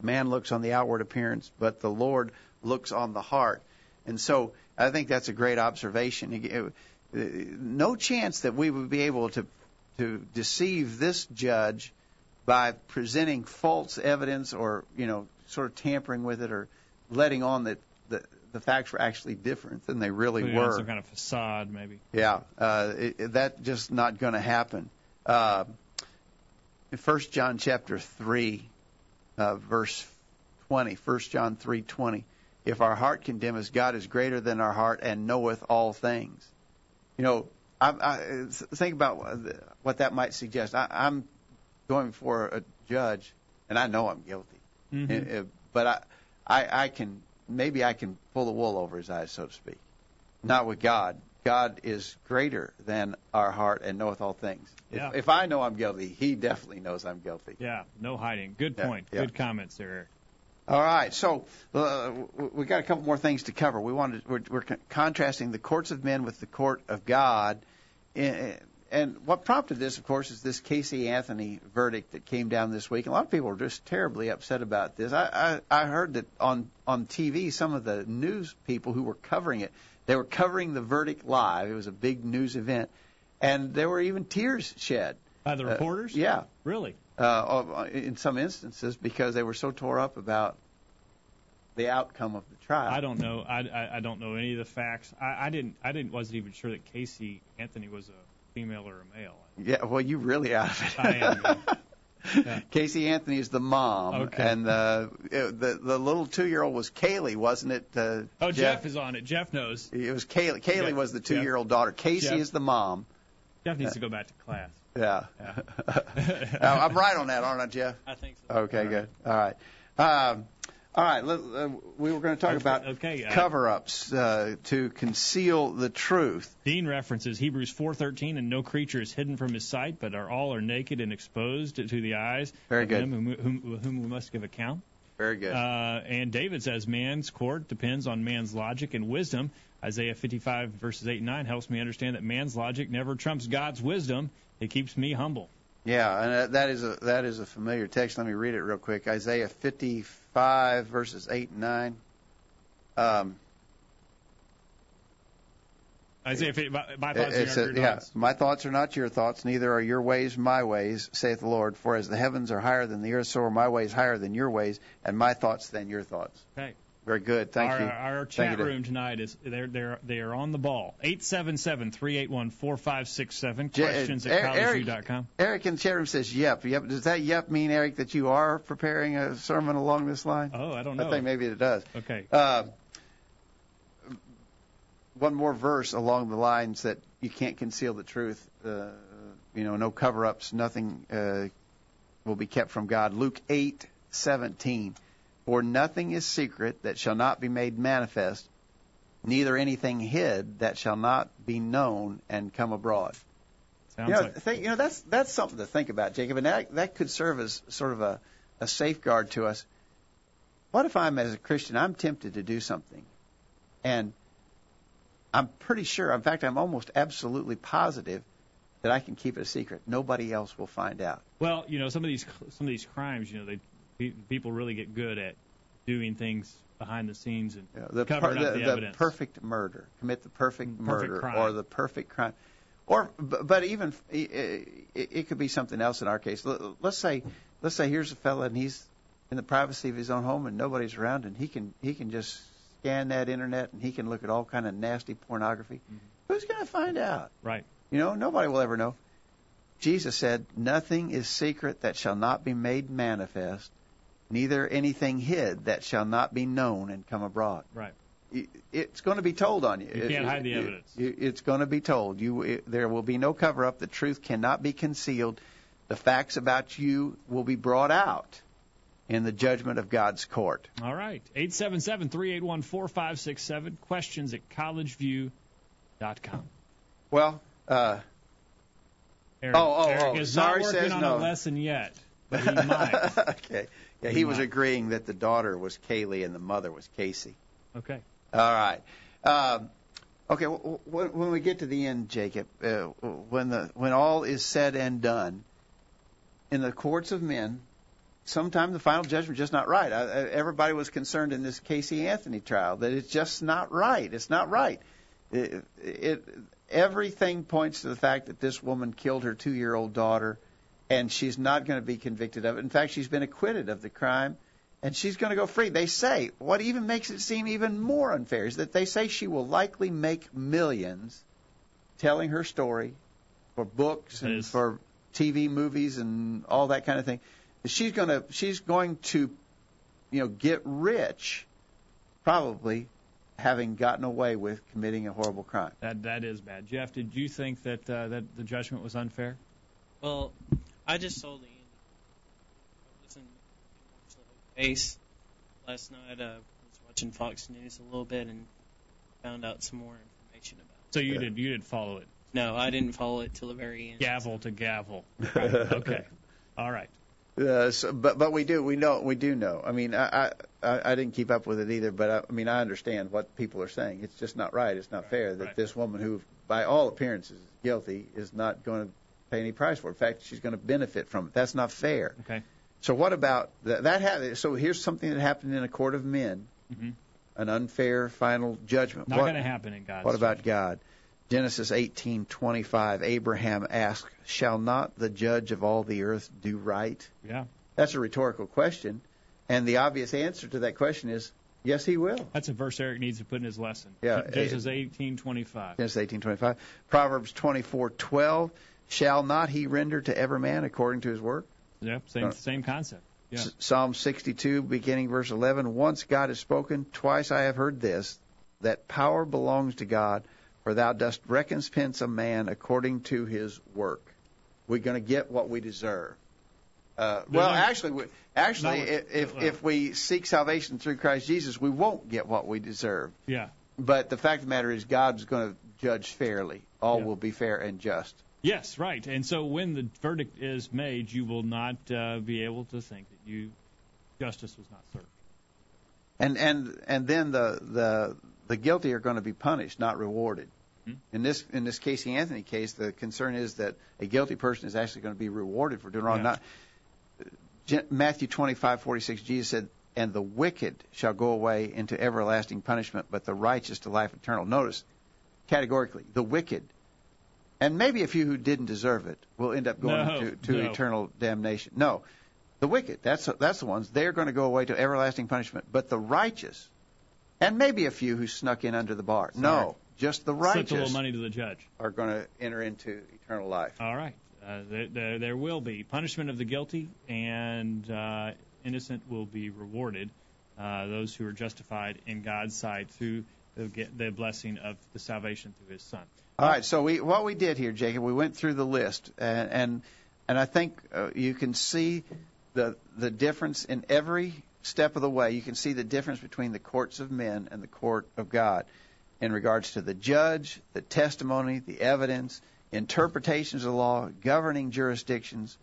Man looks on the outward appearance, but the Lord looks on the heart. And so I think that's a great observation. No chance that we would be able to to deceive this judge by presenting false evidence or, you know, sort of tampering with it or letting on that the, the facts were actually different than they really Putting were. Some kind of facade, maybe. Yeah, uh, it, that's just not going to happen. Uh, First John chapter three. Uh, verse twenty, First John three twenty, if our heart condemn us, God is greater than our heart and knoweth all things. You know, I, I, think about what that might suggest. I, I'm going before a judge, and I know I'm guilty. Mm-hmm. And, uh, but I, I, I can maybe I can pull the wool over his eyes, so to speak. Not with God. God is greater than our heart and knoweth all things. Yeah. If, if I know I'm guilty, He definitely knows I'm guilty. Yeah, no hiding. Good point. Yeah, yeah. Good comments there, Eric. All right, so uh, we got a couple more things to cover. We wanted we're, we're contrasting the courts of men with the court of God, and what prompted this, of course, is this Casey Anthony verdict that came down this week. A lot of people are just terribly upset about this. I I, I heard that on on T V, some of the news people who were covering it. They were covering the verdict live. It was a big news event, and there were even tears shed. By the reporters? Uh, yeah. Really? Uh, in some instances, because they were so tore up about the outcome of the trial. I don't know. I, I, I don't know any of the facts. I, I didn't. I didn't. Wasn't even sure that Casey Anthony was a female or a male. Yeah. Well, you really out of it. I am. Yeah. Yeah. Casey Anthony is the mom, okay. and the, the the little two-year-old was Kaylee, wasn't it? Uh, oh, Jeff? Jeff is on it. Jeff knows. It was Kaylee. Kaylee Jeff, was the two-year-old Jeff. daughter. Casey Jeff. is the mom. Jeff needs uh, to go back to class. Yeah. yeah. now, I'm right on that, aren't I, Jeff? I think so. Okay, all good. Right. All right. Um, all right. Let, uh, we were going to talk okay. about okay. cover-ups uh, to conceal the truth. Dean references Hebrews four thirteen, and no creature is hidden from His sight, but are all are naked and exposed to the eyes. Very good. Of Him whom, whom, whom we must give account. Very good. Uh, and David says, man's court depends on man's logic and wisdom. Isaiah fifty-five verses eight and nine helps me understand that man's logic never trumps God's wisdom. It keeps me humble. Yeah, and that is a that is a familiar text. Let me read it real quick. Isaiah fifty-five verses eight and nine. Um, Isaiah, my, my thoughts it, it are says, not your yeah, thoughts. My thoughts are not your thoughts, neither are your ways my ways, saith the Lord. For as the heavens are higher than the earth, so are my ways higher than your ways, and my thoughts than your thoughts. Okay. Very good. Thank our, you. Our chat you, room tonight is they're they're they are on the ball. eight seven seven, three eight one, four five six seven. Questions Je- at collegeview dot com. Eric in the chat room says yep. Yep. Does that yep mean, Eric, that you are preparing a sermon along this line? Oh, I don't know. I think maybe it does. Okay. Uh, one more verse along the lines that you can't conceal the truth. Uh, you know, no cover-ups. Nothing uh, will be kept from God. Luke eight seventeen. For nothing is secret that shall not be made manifest, neither anything hid that shall not be known and come abroad. Sounds you know, like... th- you know that's that's something to think about, Jacob, and that, that could serve as sort of a, a safeguard to us. What if I'm, as a Christian, I'm tempted to do something, and I'm pretty sure, in fact, I'm almost absolutely positive that I can keep it a secret. Nobody else will find out. Well, you know, some of these some of these crimes, you know, they. People really get good at doing things behind the scenes and yeah, the covering per, the, up the, the evidence. The perfect murder, commit the perfect, perfect murder, crime. Or the perfect crime, or but even it could be something else. In our case, let's say let's say here's a fella and he's in the privacy of his own home and nobody's around, and he can he can just scan that internet and he can look at all kind of nasty pornography. Mm-hmm. Who's going to find out? Right? You know, nobody will ever know. Jesus said, "Nothing is secret that shall not be made manifest." Neither anything hid that shall not be known and come abroad. Right. It's going to be told on you. You can't hide the evidence. It's going to be told. You. It, there will be no cover-up. The truth cannot be concealed. The facts about you will be brought out in the judgment of God's court. All right. eight seven seven, three eight one, four five six seven. Questions at collegeview dot com. Well, uh, Eric, oh, oh, Eric oh, is sorry, not working says on no. a lesson yet, but he might. Okay. Yeah, he was agreeing that the daughter was Kaylee and the mother was Casey. Okay. All right. Um, okay. W- w- when we get to the end, Jacob, uh, when the when all is said and done, in the courts of men, sometime the final judgment is just not right. I, I, everybody was concerned in this Casey Anthony trial that it's just not right. It's not right. It, it everything points to the fact that this woman killed her two-year-old daughter. And she's not going to be convicted of it. In fact, she's been acquitted of the crime, and she's going to go free. They say, what even makes it seem even more unfair is that they say she will likely make millions telling her story for books and for T V movies and all that kind of thing. She's going to, she's going to, you know, get rich, probably, having gotten away with committing a horrible crime. That that is bad. Jeff, did you think that uh, that the judgment was unfair? Well. I just told Ian, I was in the face last night. I uh, was watching Fox News a little bit and found out some more information about it. So you did you did follow it? No, I didn't follow it till the very end. Gavel to gavel. Right. Okay. All right. Uh, so, but but we do we know we do know. I mean I I, I didn't keep up with it either, but I, I mean I understand what people are saying. It's just not right. It's not right, fair that right. This woman who by all appearances is guilty is not going to pay any price for it. In fact, she's going to benefit from it. That's not fair. Okay. So what about that? that ha- so here's something that happened in a court of men, mm-hmm. an unfair final judgment. Not going to happen in God's What judgment. About God? Genesis eighteen twenty-five, Abraham asked, "Shall not the judge of all the earth do right?" Yeah. That's a rhetorical question, and the obvious answer to that question is, yes, he will. That's a verse Eric needs to put in his lesson. Yeah. Genesis eighteen twenty-five. Genesis eighteen twenty-five. Proverbs twenty-four twelve. Shall not he render to every man according to his work? Yep, same same concept. Yeah. Psalm sixty-two, beginning verse eleven, once God has spoken, twice I have heard this, that power belongs to God, for thou dost recompense a man according to his work. We're going to get what we deserve. Uh, well, no, actually, we, actually, no, if no. if we seek salvation through Christ Jesus, we won't get what we deserve. Yeah. But the fact of the matter is God's going to judge fairly. All yeah. will be fair and just. Yes, right. And so when the verdict is made, you will not uh, be able to think that you justice was not served. And and and then the the, the guilty are going to be punished, not rewarded. Hmm? In this in this Casey Anthony case, the concern is that a guilty person is actually going to be rewarded for doing wrong. Yeah. Not Matthew twenty-five forty-six, Jesus said, "And the wicked shall go away into everlasting punishment, but the righteous to life eternal." Notice categorically, the wicked. And maybe a few who didn't deserve it will end up going no, to, to no. eternal damnation. No, the wicked, that's that's the ones, they're going to go away to everlasting punishment. But the righteous And maybe a few who snuck in under the bar. Sorry. No, just the righteous Slipped a little money to the judge. Are going to enter into eternal life. All right. Uh, there, there, there will be punishment of the guilty, and uh, innocent will be rewarded. Uh, those who are justified in God's sight through the, the blessing of the salvation through His Son. All right. So we, what we did here, Jacob, we went through the list, and and, and I think uh, you can see the the difference in every step of the way. You can see the difference between the courts of men and the court of God in regards to the judge, the testimony, the evidence, interpretations of the law, governing jurisdictions,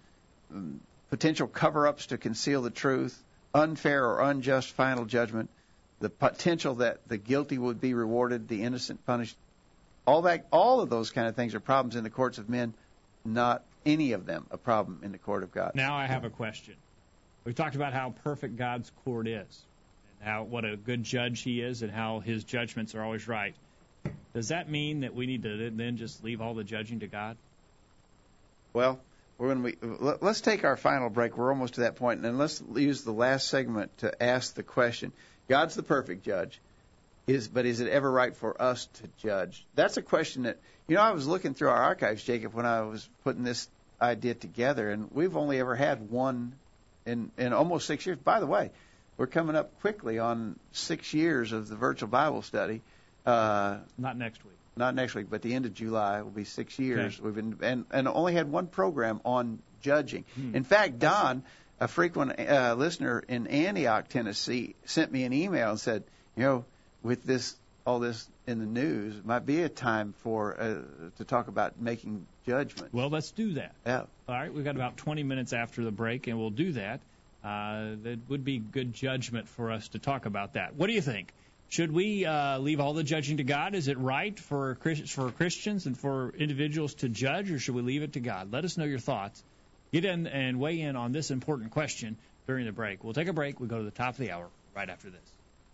potential cover-ups to conceal the truth, unfair or unjust final judgment, the potential that the guilty would be rewarded, the innocent punished. All that, all of those kind of things are problems in the courts of men, not any of them a problem in the court of God. Now I have a question. We've talked about how perfect God's court is, and how what a good judge He is, and how His judgments are always right. Does that mean that we need to then just leave all the judging to God? Well, we're going to be, let's take our final break. We're almost to that point, and then let's use the last segment to ask the question. God's the perfect judge, is but is it ever right for us to judge? That's a question that, you know, I was looking through our archives, Jacob, when I was putting this idea together, and we've only ever had one in, in almost six years. By the way, we're coming up quickly on six years of the virtual Bible study. Uh, not next week. Not next week, but the end of July will be six years. Okay. We've been and, and only had one program on judging. Hmm. In fact, Don, a frequent uh, listener in Antioch, Tennessee, sent me an email and said, you know, with this all this in the news, it might be a time for uh, to talk about making judgments. Well, let's do that. Yeah. All right, we've got about twenty minutes after the break, and we'll do that. Uh, that would be good judgment for us to talk about that. What do you think? Should we uh, leave all the judging to God? Is it right for Christ- for Christians and for individuals to judge, or should we leave it to God? Let us know your thoughts. Get in and weigh in on this important question during the break. We'll take a break. We'll go to the top of the hour right after this.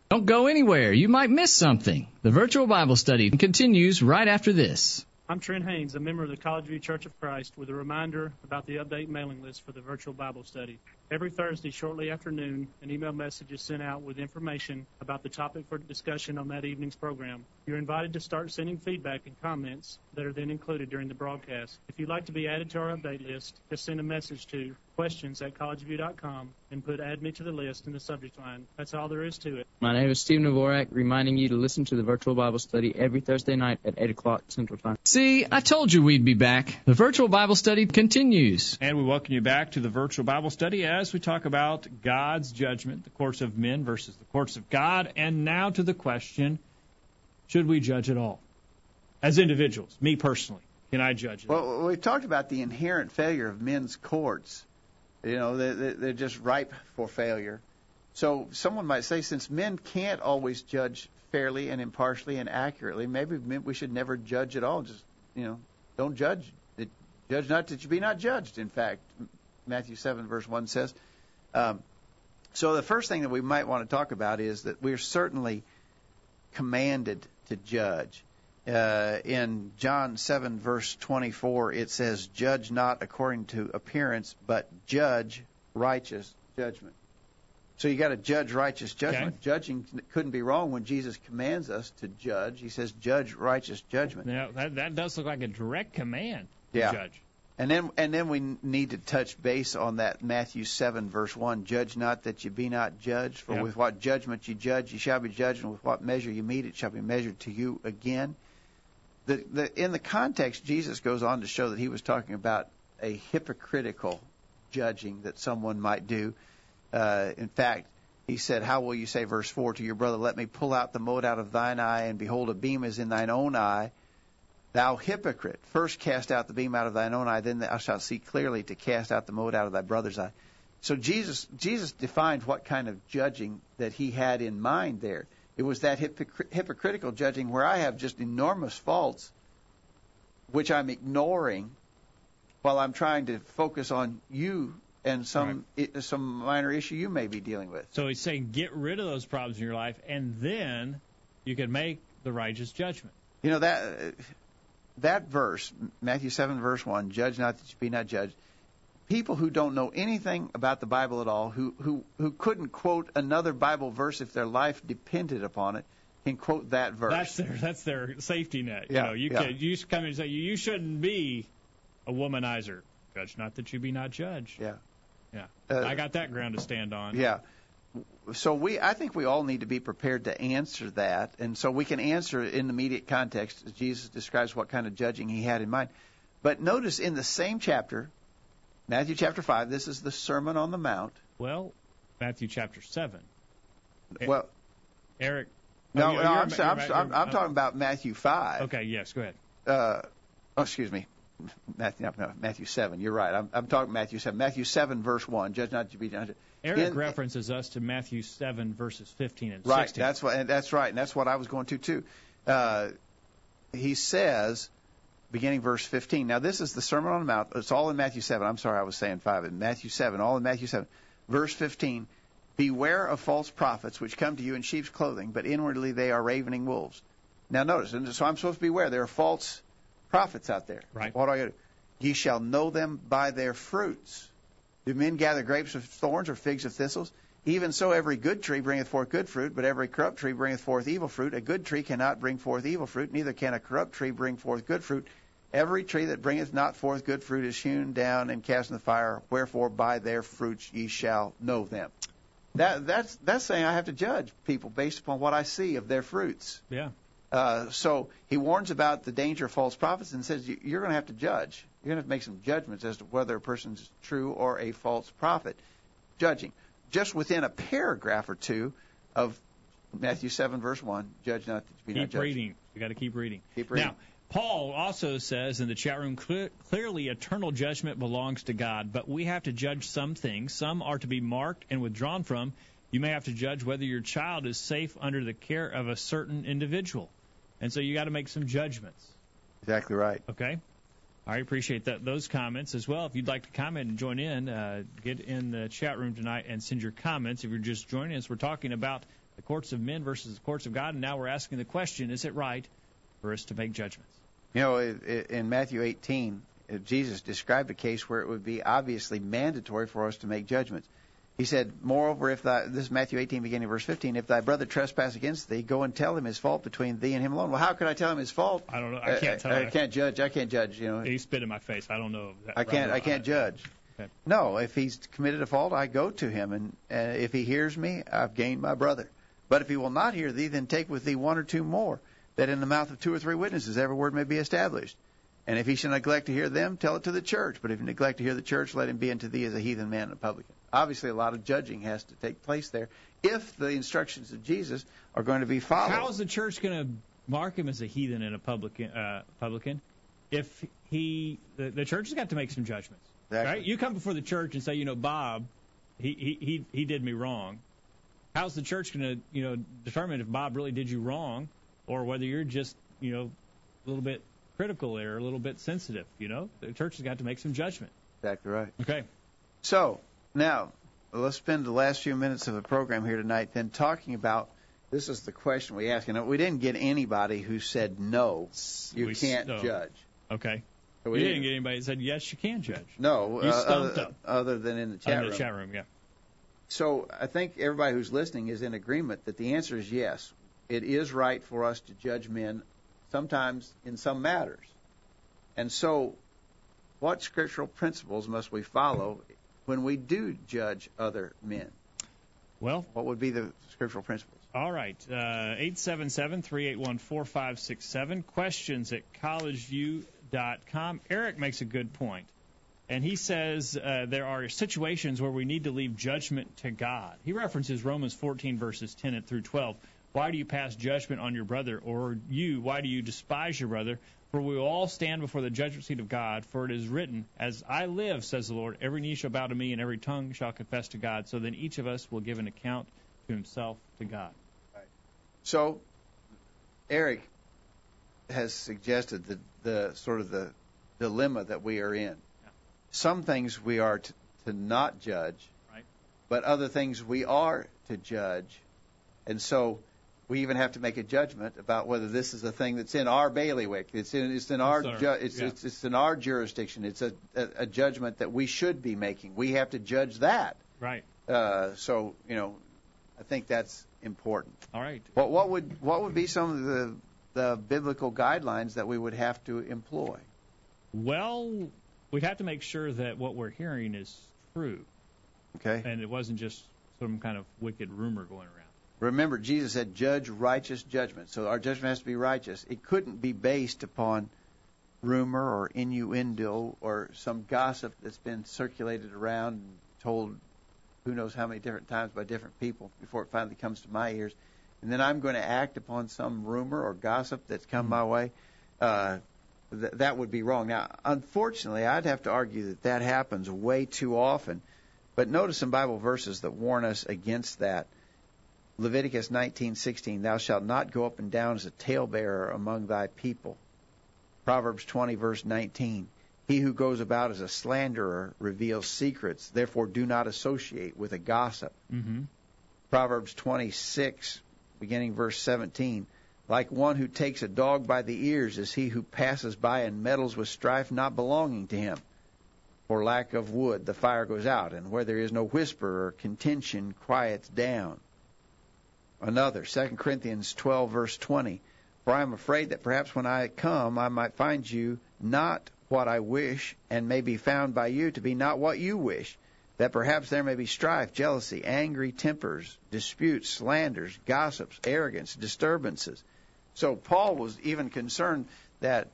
Don't go anywhere. You might miss something. The virtual Bible study continues right after this. I'm Trent Haynes, a member of the College View Church of Christ, with a reminder about the update mailing list for the virtual Bible study. Every Thursday shortly after noon, an email message is sent out with information about the topic for discussion on that evening's program. You're invited to start sending feedback and comments that are then included during the broadcast. If you'd like to be added to our update list, just send a message to questions at collegeview dot com and put add me to the list in the subject line. That's all there is to it. My name is Steve Navorak, reminding you to listen to the virtual Bible study every Thursday night at eight o'clock Central Time. See, I told you we'd be back. The virtual Bible study continues. And we welcome you back to the virtual Bible study as we talk about God's judgment, the courts of men versus the courts of God, and now to the question, should we judge at all? As individuals, me personally, can I judge at all? Well, we've talked about the inherent failure of men's courts. You know, they're just ripe for failure. So someone might say, since men can't always judge fairly and impartially and accurately, maybe we should never judge at all. Just, you know, don't judge. Judge not that you be not judged, in fact, Matthew seven, verse one says. Um, so the first thing that we might want to talk about is that we're certainly commanded to judge. Uh, in John seven, verse twenty-four, it says, judge not according to appearance, but judge righteous judgment. So you got to judge righteous judgment. Okay. Judging couldn't be wrong when Jesus commands us to judge. He says, judge righteous judgment. Now, that, that does look like a direct command to yeah. judge. And then and then we need to touch base on that Matthew seven, verse one, judge not that you be not judged, for yep. with what judgment you judge, you shall be judged, and with what measure you meet, it shall be measured to you again. The, the, in the context, Jesus goes on to show that he was talking about a hypocritical judging that someone might do. Uh, in fact, he said, how will you say, verse four, to your brother, let me pull out the mote out of thine eye, and behold, a beam is in thine own eye. Thou hypocrite, first cast out the beam out of thine own eye, then thou shalt see clearly to cast out the mote out of thy brother's eye. So Jesus Jesus defined what kind of judging that he had in mind there. It was that hypocr- hypocritical judging where I have just enormous faults, which I'm ignoring while I'm trying to focus on you and some right. it, some minor issue you may be dealing with. So he's saying get rid of those problems in your life, and then you can make the righteous judgment. You know, that that verse, Matthew seven, verse one, judge not that you be not judged, people who don't know anything about the Bible at all, who, who, who couldn't quote another Bible verse if their life depended upon it, can quote that verse. That's their, that's their safety net. Yeah, you know, you, yeah. can, you come in and say, you shouldn't be a womanizer. Judge not that you be not judged. Yeah. Yeah. Uh, I got that ground to stand on. Yeah. So we, I think we all need to be prepared to answer that. And so we can answer in the immediate context as Jesus describes what kind of judging he had in mind. But notice in the same chapter, Matthew chapter five, this is the Sermon on the Mount. Well, Matthew chapter seven. Well, Eric. No, oh, no, I'm, I'm, I'm, I'm, I'm talking about Matthew five. Okay, yes, go ahead. Uh, oh, excuse me. Matthew, no, no, Matthew seven. You're right. I'm, I'm talking Matthew seven. Matthew seven, verse one. Judge not to be judged. Eric in, references us to Matthew seven, verses fifteen and right, sixteen. Right. That's what. And that's right. And that's what I was going to too. Uh, he says, beginning verse fifteen. Now this is the Sermon on the Mount. It's all in Matthew seven. I'm sorry, I was saying five. In Matthew seven, all in Matthew seven, verse fifteen. Beware of false prophets, which come to you in sheep's clothing, but inwardly they are ravening wolves. Now notice. And so I'm supposed to beware. There are false prophets out there. Right. What do I do? Ye shall know them by their fruits. Do men gather grapes of thorns or figs of thistles? Even so, every good tree bringeth forth good fruit, but every corrupt tree bringeth forth evil fruit. A good tree cannot bring forth evil fruit, neither can a corrupt tree bring forth good fruit. Every tree that bringeth not forth good fruit is hewn down and cast in the fire. Wherefore, by their fruits ye shall know them. That that's that's saying I have to judge people based upon what I see of their fruits. Yeah. Uh, so he warns about the danger of false prophets and says you're going to have to judge. You're going to have to make some judgments as to whether a person's true or a false prophet. Judging. Just within a paragraph or two of Matthew seven, verse one, judge not to be not judged. Keep reading. You've got to keep reading. Keep reading. Now, Paul also says in the chat room, clearly eternal judgment belongs to God, but we have to judge some things. Some are to be marked and withdrawn from. You may have to judge whether your child is safe under the care of a certain individual. And so you got to make some judgments. Exactly right. Okay. I appreciate that, those comments as well. If you'd like to comment and join in, uh, get in the chat room tonight and send your comments. If you're just joining us, we're talking about the courts of men versus the courts of God, and now we're asking the question, is it right for us to make judgments? You know, in Matthew eighteen, Jesus described a case where it would be obviously mandatory for us to make judgments. He said, moreover, if thy, this is Matthew eighteen, beginning verse fifteen, if thy brother trespass against thee, go and tell him his fault between thee and him alone. Well, how could I tell him his fault? I don't know. I can't tell I, I, I can't judge. I can't judge. You know, he spit in my face. I don't know. That I can't. I can't judge. Okay. No, if he's committed a fault, I go to him, and uh, if he hears me, I've gained my brother. But if he will not hear thee, then take with thee one or two more, that in the mouth of two or three witnesses every word may be established. And if he shall neglect to hear them, tell it to the church. But if he neglect to hear the church, let him be unto thee as a heathen man and a publican. Obviously, a lot of judging has to take place there if the instructions of Jesus are going to be followed. How is the church going to mark him as a heathen and a publican? Uh, publican, if he, the, the church has got to make some judgments. Exactly. Right? You come before the church and say, you know, Bob, he he he, he did me wrong. How's the church going to, you know, determine if Bob really did you wrong, or whether you're just, you know, a little bit critical there, a little bit sensitive, you know? The church has got to make some judgment. Exactly right. Okay. So, now, let's spend the last few minutes of the program here tonight then talking about, this is the question we asked, and we didn't get anybody who said no, you we can't st- judge. Okay. So we you didn't, didn't get anybody that said yes, you can judge. No. You uh, stumped other, up. Other than in the chat room. In the chat room, yeah. So, I think everybody who's listening is in agreement that the answer is yes. It is right for us to judge men sometimes in some matters. And so what scriptural principles must we follow when we do judge other men? Well, what would be the scriptural principles? All right. Uh, eight seven seven, three eight one, four five six seven. Questions at collegeview dot com. Eric makes a good point. And he says uh, there are situations where we need to leave judgment to God. He references Romans fourteen, verses ten through twelve. Why do you pass judgment on your brother? Or you, why do you despise your brother? For we will all stand before the judgment seat of God, for it is written, as I live, says the Lord, every knee shall bow to me, and every tongue shall confess to God. So then each of us will give an account to himself to God. Right. So, Eric has suggested the, the sort of the dilemma that we are in. Yeah. Some things we are to, to not judge, right, but other things we are to judge. And so we even have to make a judgment about whether this is a thing that's in our bailiwick. It's in it's in our ju- it's, yeah. it's it's in our jurisdiction. It's a, a a judgment that we should be making. We have to judge that. Right. Uh, so you know, I think that's important. All right. What what would what would be some of the the biblical guidelines that we would have to employ? Well, we'd have to make sure that what we're hearing is true. Okay. And it wasn't just some kind of wicked rumor going around. Remember, Jesus said, judge righteous judgment. So our judgment has to be righteous. It couldn't be based upon rumor or innuendo or some gossip that's been circulated around and told who knows how many different times by different people before it finally comes to my ears. And then I'm going to act upon some rumor or gossip that's come mm-hmm. my way. Uh, th- that would be wrong. Now, unfortunately, I'd have to argue that that happens way too often. But notice some Bible verses that warn us against that. Leviticus nineteen sixteen, thou shalt not go up and down as a talebearer among thy people. Proverbs twenty, verse nineteen, he who goes about as a slanderer reveals secrets, therefore do not associate with a gossip. Mm-hmm. Proverbs twenty-six, beginning verse seventeen, like one who takes a dog by the ears is he who passes by and meddles with strife not belonging to him. For lack of wood, the fire goes out, and where there is no whisper or contention, quiets down. Another, Second Corinthians twelve, verse twenty, for I am afraid that perhaps when I come I might find you not what I wish, and may be found by you to be not what you wish, that perhaps there may be strife, jealousy, angry tempers, disputes, slanders, gossips, arrogance, disturbances. So Paul was even concerned that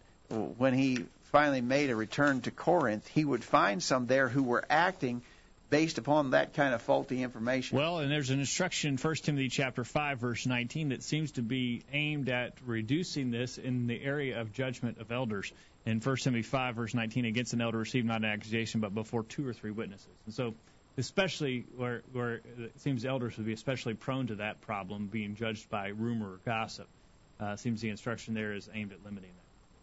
when he finally made a return to Corinth, he would find some there who were acting based upon that kind of faulty information. Well, and there's an instruction in First Timothy chapter five, verse nineteen, that seems to be aimed at reducing this in the area of judgment of elders. In First Timothy five, verse nineteen, against an elder receive not an accusation, but before two or three witnesses. And so especially where, where it seems elders would be especially prone to that problem, being judged by rumor or gossip. Uh, seems the instruction there is aimed at limiting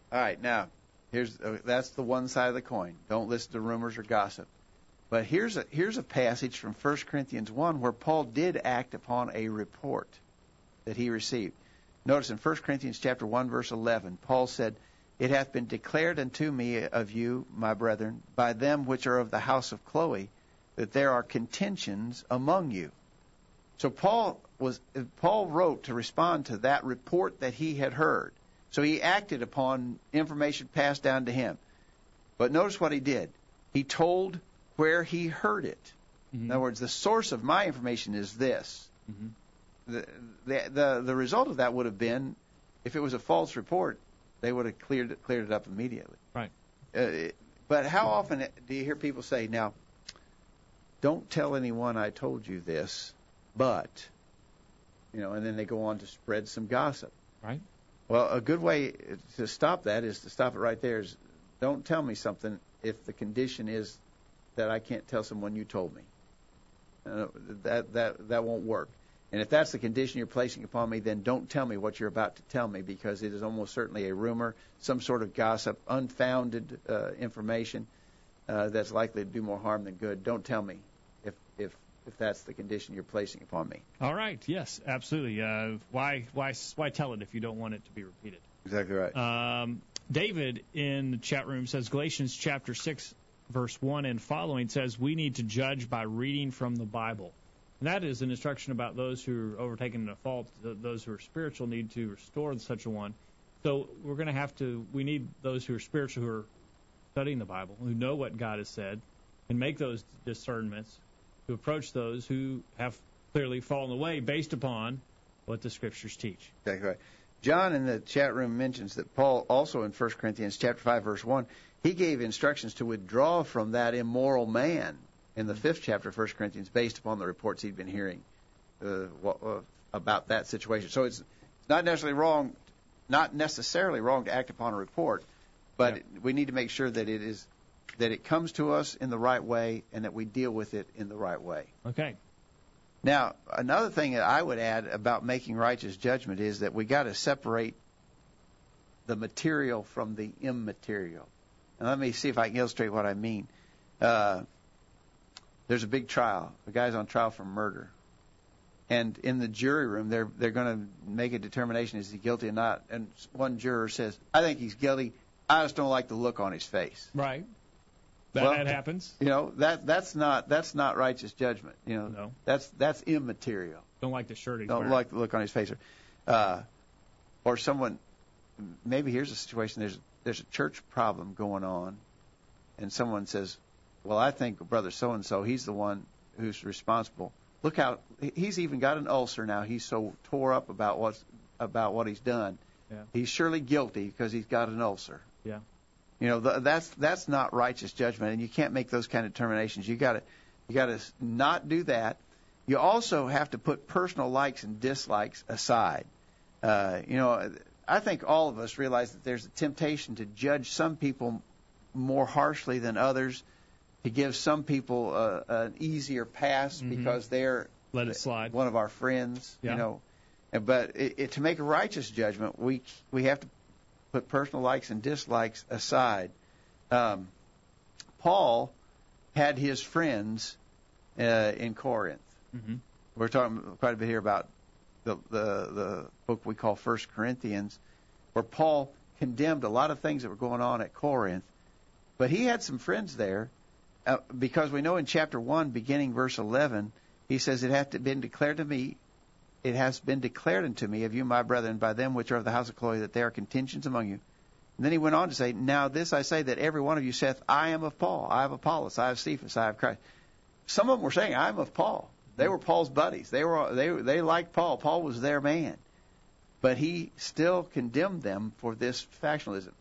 that. All right, now, here's uh, that's the one side of the coin. Don't listen to rumors or gossip. But here's a here's a passage from First Corinthians one where Paul did act upon a report that he received. Notice in First Corinthians chapter one, verse eleven, Paul said, it hath been declared unto me of you, my brethren, by them which are of the house of Chloe, that there are contentions among you. So Paul was Paul wrote to respond to that report that he had heard. So he acted upon information passed down to him. But notice what he did. He told where he heard it. Mm-hmm. In other words, the source of my information is this. Mm-hmm. The, the the the result of that would have been, if it was a false report, they would have cleared it, cleared it up immediately. Right. Uh, it, but how yeah. often do you hear people say, now, don't tell anyone I told you this, but, you know, and then they go on to spread some gossip. Right. Well, a good way to stop that is to stop it right there is don't tell me something if the condition is that I can't tell someone you told me. Uh, that that that won't work. And if that's the condition you're placing upon me, then don't tell me what you're about to tell me, because it is almost certainly a rumor, some sort of gossip, unfounded uh, information uh, that's likely to do more harm than good. Don't tell me if if if that's the condition you're placing upon me. All right. Yes, absolutely. Uh, why why why tell it if you don't want it to be repeated? Exactly right. Um, David in the chat room says Galatians chapter six. Verse one and following says we need to judge by reading from the Bible. And that is an instruction about those who are overtaken in a fault. Those who are spiritual need to restore such a one. So we're going to have to, we need those who are spiritual, who are studying the Bible, who know what God has said, and make those discernments to approach those who have clearly fallen away based upon what the Scriptures teach. Exactly right. John in the chat room mentions that Paul also in First Corinthians chapter five, verse one, he gave instructions to withdraw from that immoral man in the fifth chapter of First Corinthians based upon the reports he'd been hearing uh, about that situation. So it's not necessarily wrong, not necessarily wrong to act upon a report, but yeah. we need to make sure that it is that it comes to us in the right way and that we deal with it in the right way. Okay. Now, another thing that I would add about making righteous judgment is that we got to separate the material from the immaterial. And let me see if I can illustrate what I mean. Uh, there's a big trial. The guy's on trial for murder. And in the jury room, they're they're going to make a determination, is he guilty or not? And one juror says, I think he's guilty. I just don't like the look on his face. Right. That, well, that happens. You know, that that's not that's not righteous judgment. You know, no. that's that's immaterial. Don't like the shirt he's Don't wearing. Like the look on his face. Uh, or someone, maybe here's a situation, there's, there's a church problem going on, and someone says, well, I think brother so-and-so, he's the one who's responsible. Look how he's even got an ulcer now. He's so tore up about what's about what he's done. Yeah. He's surely guilty because he's got an ulcer. Yeah, you know th- that's that's not righteous judgment, and you can't make those kind of determinations. You got to you got to not do that. You also have to put personal likes and dislikes aside. Uh, you know, I think all of us realize that there's a temptation to judge some people more harshly than others, to give some people uh, an easier pass mm-hmm. because they're Let it slide. One of our friends, yeah. you know. But it, it, to make a righteous judgment, we we have to put personal likes and dislikes aside. Um, Paul had his friends uh, in Corinth. Mm-hmm. We're talking quite a bit here about the, the the book we call First Corinthians, where Paul condemned a lot of things that were going on at Corinth. But he had some friends there. Uh, because we know in chapter one, beginning verse eleven, he says, It hath been declared to me, it has been declared unto me of you, my brethren, by them which are of the house of Chloe, that there are contentions among you. And then he went on to say, Now this I say, that every one of you saith, I am of Paul, I am of Apollos, I have Cephas, I have Christ. Some of them were saying, I am of Paul. They were Paul's buddies. They were they they liked Paul. Paul was their man. But he still condemned them for this factionalism.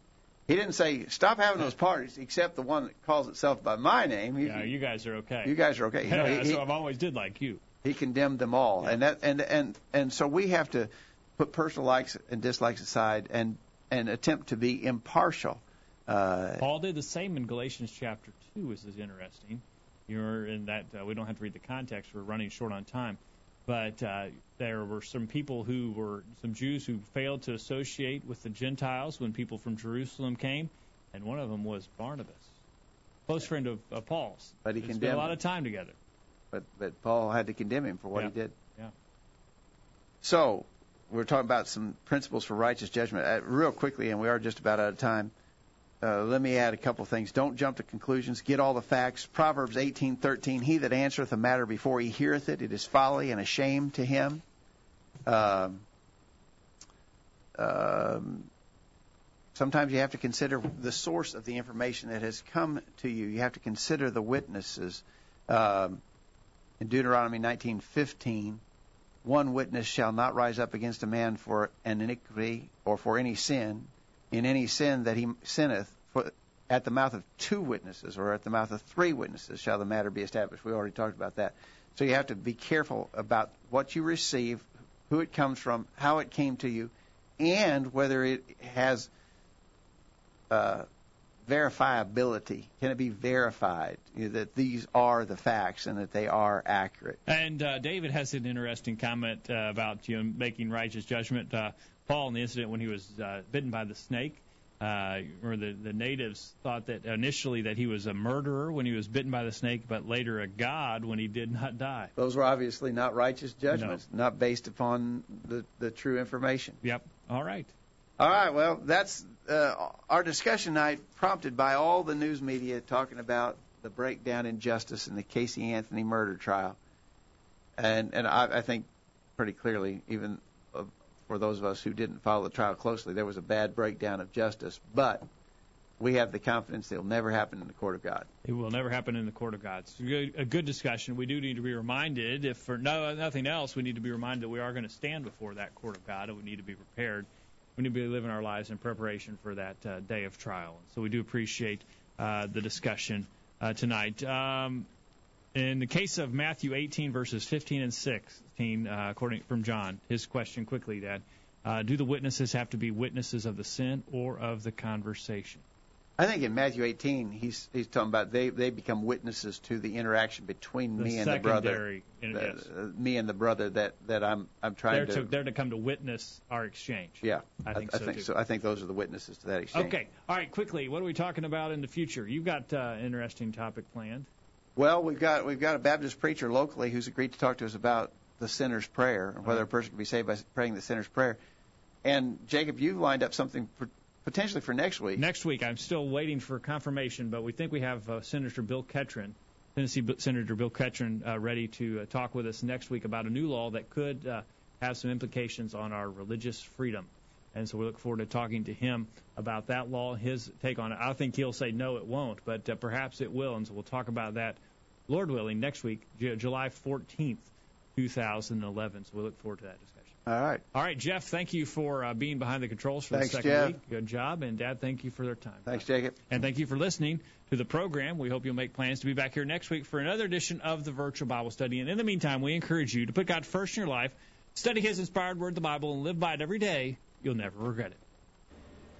He didn't say, stop having those parties, except the one that calls itself by my name. He, yeah, you guys are okay. You guys are okay. You know, yeah, he, so I've always did like you. He condemned them all. Yeah. And that and, and and so we have to put personal likes and dislikes aside and, and attempt to be impartial. Uh, Paul did the same in Galatians chapter two, which is interesting. You're in that uh, we don't have to read the context. We're running short on time. But uh, there were some people who were, some Jews who failed to associate with the Gentiles when people from Jerusalem came, and one of them was Barnabas, close friend of, of Paul's. But he condemned him. Spent a lot of time together. But but Paul had to condemn him for what yeah. he did. Yeah. So we're talking about some principles for righteous judgment. Uh, real quickly, and we are just about out of time, uh, let me add a couple things. Don't jump to conclusions. Get all the facts. Proverbs eighteen thirteen, He that answereth a matter before he heareth it, it is folly and a shame to him. Um, um, sometimes you have to consider the source of the information that has come to you. You have to consider the witnesses. Um, in Deuteronomy nineteen fifteen, one witness shall not rise up against a man for an iniquity or for any sin. In any sin that he sinneth, for at the mouth of two witnesses or at the mouth of three witnesses shall the matter be established. We already talked about that. So you have to be careful about what you receive, who it comes from, how it came to you, and whether it has uh, verifiability. Can it be verified that these are the facts and that they are accurate? And uh, David has an interesting comment uh, about you know, making righteous judgment. Uh, Paul, in the incident when he was uh, bitten by the snake, uh, or the, the natives thought that initially that he was a murderer when he was bitten by the snake, but later a god when he did not die. Those were obviously not righteous judgments, no. not based upon the, the true information. Yep. All right. All right. Well, that's uh, our discussion tonight, prompted by all the news media talking about the breakdown in justice in the Casey Anthony murder trial. And, and I, I think pretty clearly, even for those of us who didn't follow the trial closely, there was a bad breakdown of justice. But we have the confidence that it will never happen in the court of God. It will never happen in the court of God. It's a good, a good discussion. We do need to be reminded, if for no, nothing else, we need to be reminded that we are going to stand before that court of God, and we need to be prepared. We need to be living our lives in preparation for that uh, day of trial. So we do appreciate uh, the discussion uh, tonight. Um, In the case of Matthew eighteen, verses fifteen and sixteen, uh, according from John, his question quickly, Dad, uh, do the witnesses have to be witnesses of the sin or of the conversation? I think in Matthew eighteen, he's he's talking about they, they become witnesses to the interaction between the me and the brother, in, the, yes. uh, me and the brother that, that I'm I'm trying they're to, to. They're to come to witness our exchange. Yeah, I think, I, so, I think so. I think those are the witnesses to that exchange. Okay, all right. Quickly, what are we talking about in the future? You've got uh, an interesting topic planned. Well, we've got we've got a Baptist preacher locally who's agreed to talk to us about the sinner's prayer, and whether a person can be saved by praying the sinner's prayer. And, Jacob, you've lined up something for, potentially for next week. Next week. I'm still waiting for confirmation, but we think we have uh, Senator Bill Ketron, Tennessee Senator Bill Ketron, uh, ready to uh, talk with us next week about a new law that could uh, have some implications on our religious freedom. And so we look forward to talking to him about that law, his take on it. I think he'll say, no, it won't, but uh, perhaps it will. And so we'll talk about that, Lord willing, next week, July fourteenth, two thousand eleven. So we look forward to that discussion. All right. All right, Jeff, thank you for uh, being behind the controls for Thanks, the second Jeff. week. Good job. And, Dad, thank you for their time. Thanks, Jacob. And thank you for listening to the program. We hope you'll make plans to be back here next week for another edition of the Virtual Bible Study. And in the meantime, we encourage you to put God first in your life, study His inspired word, the Bible, and live by it every day. You'll never regret it.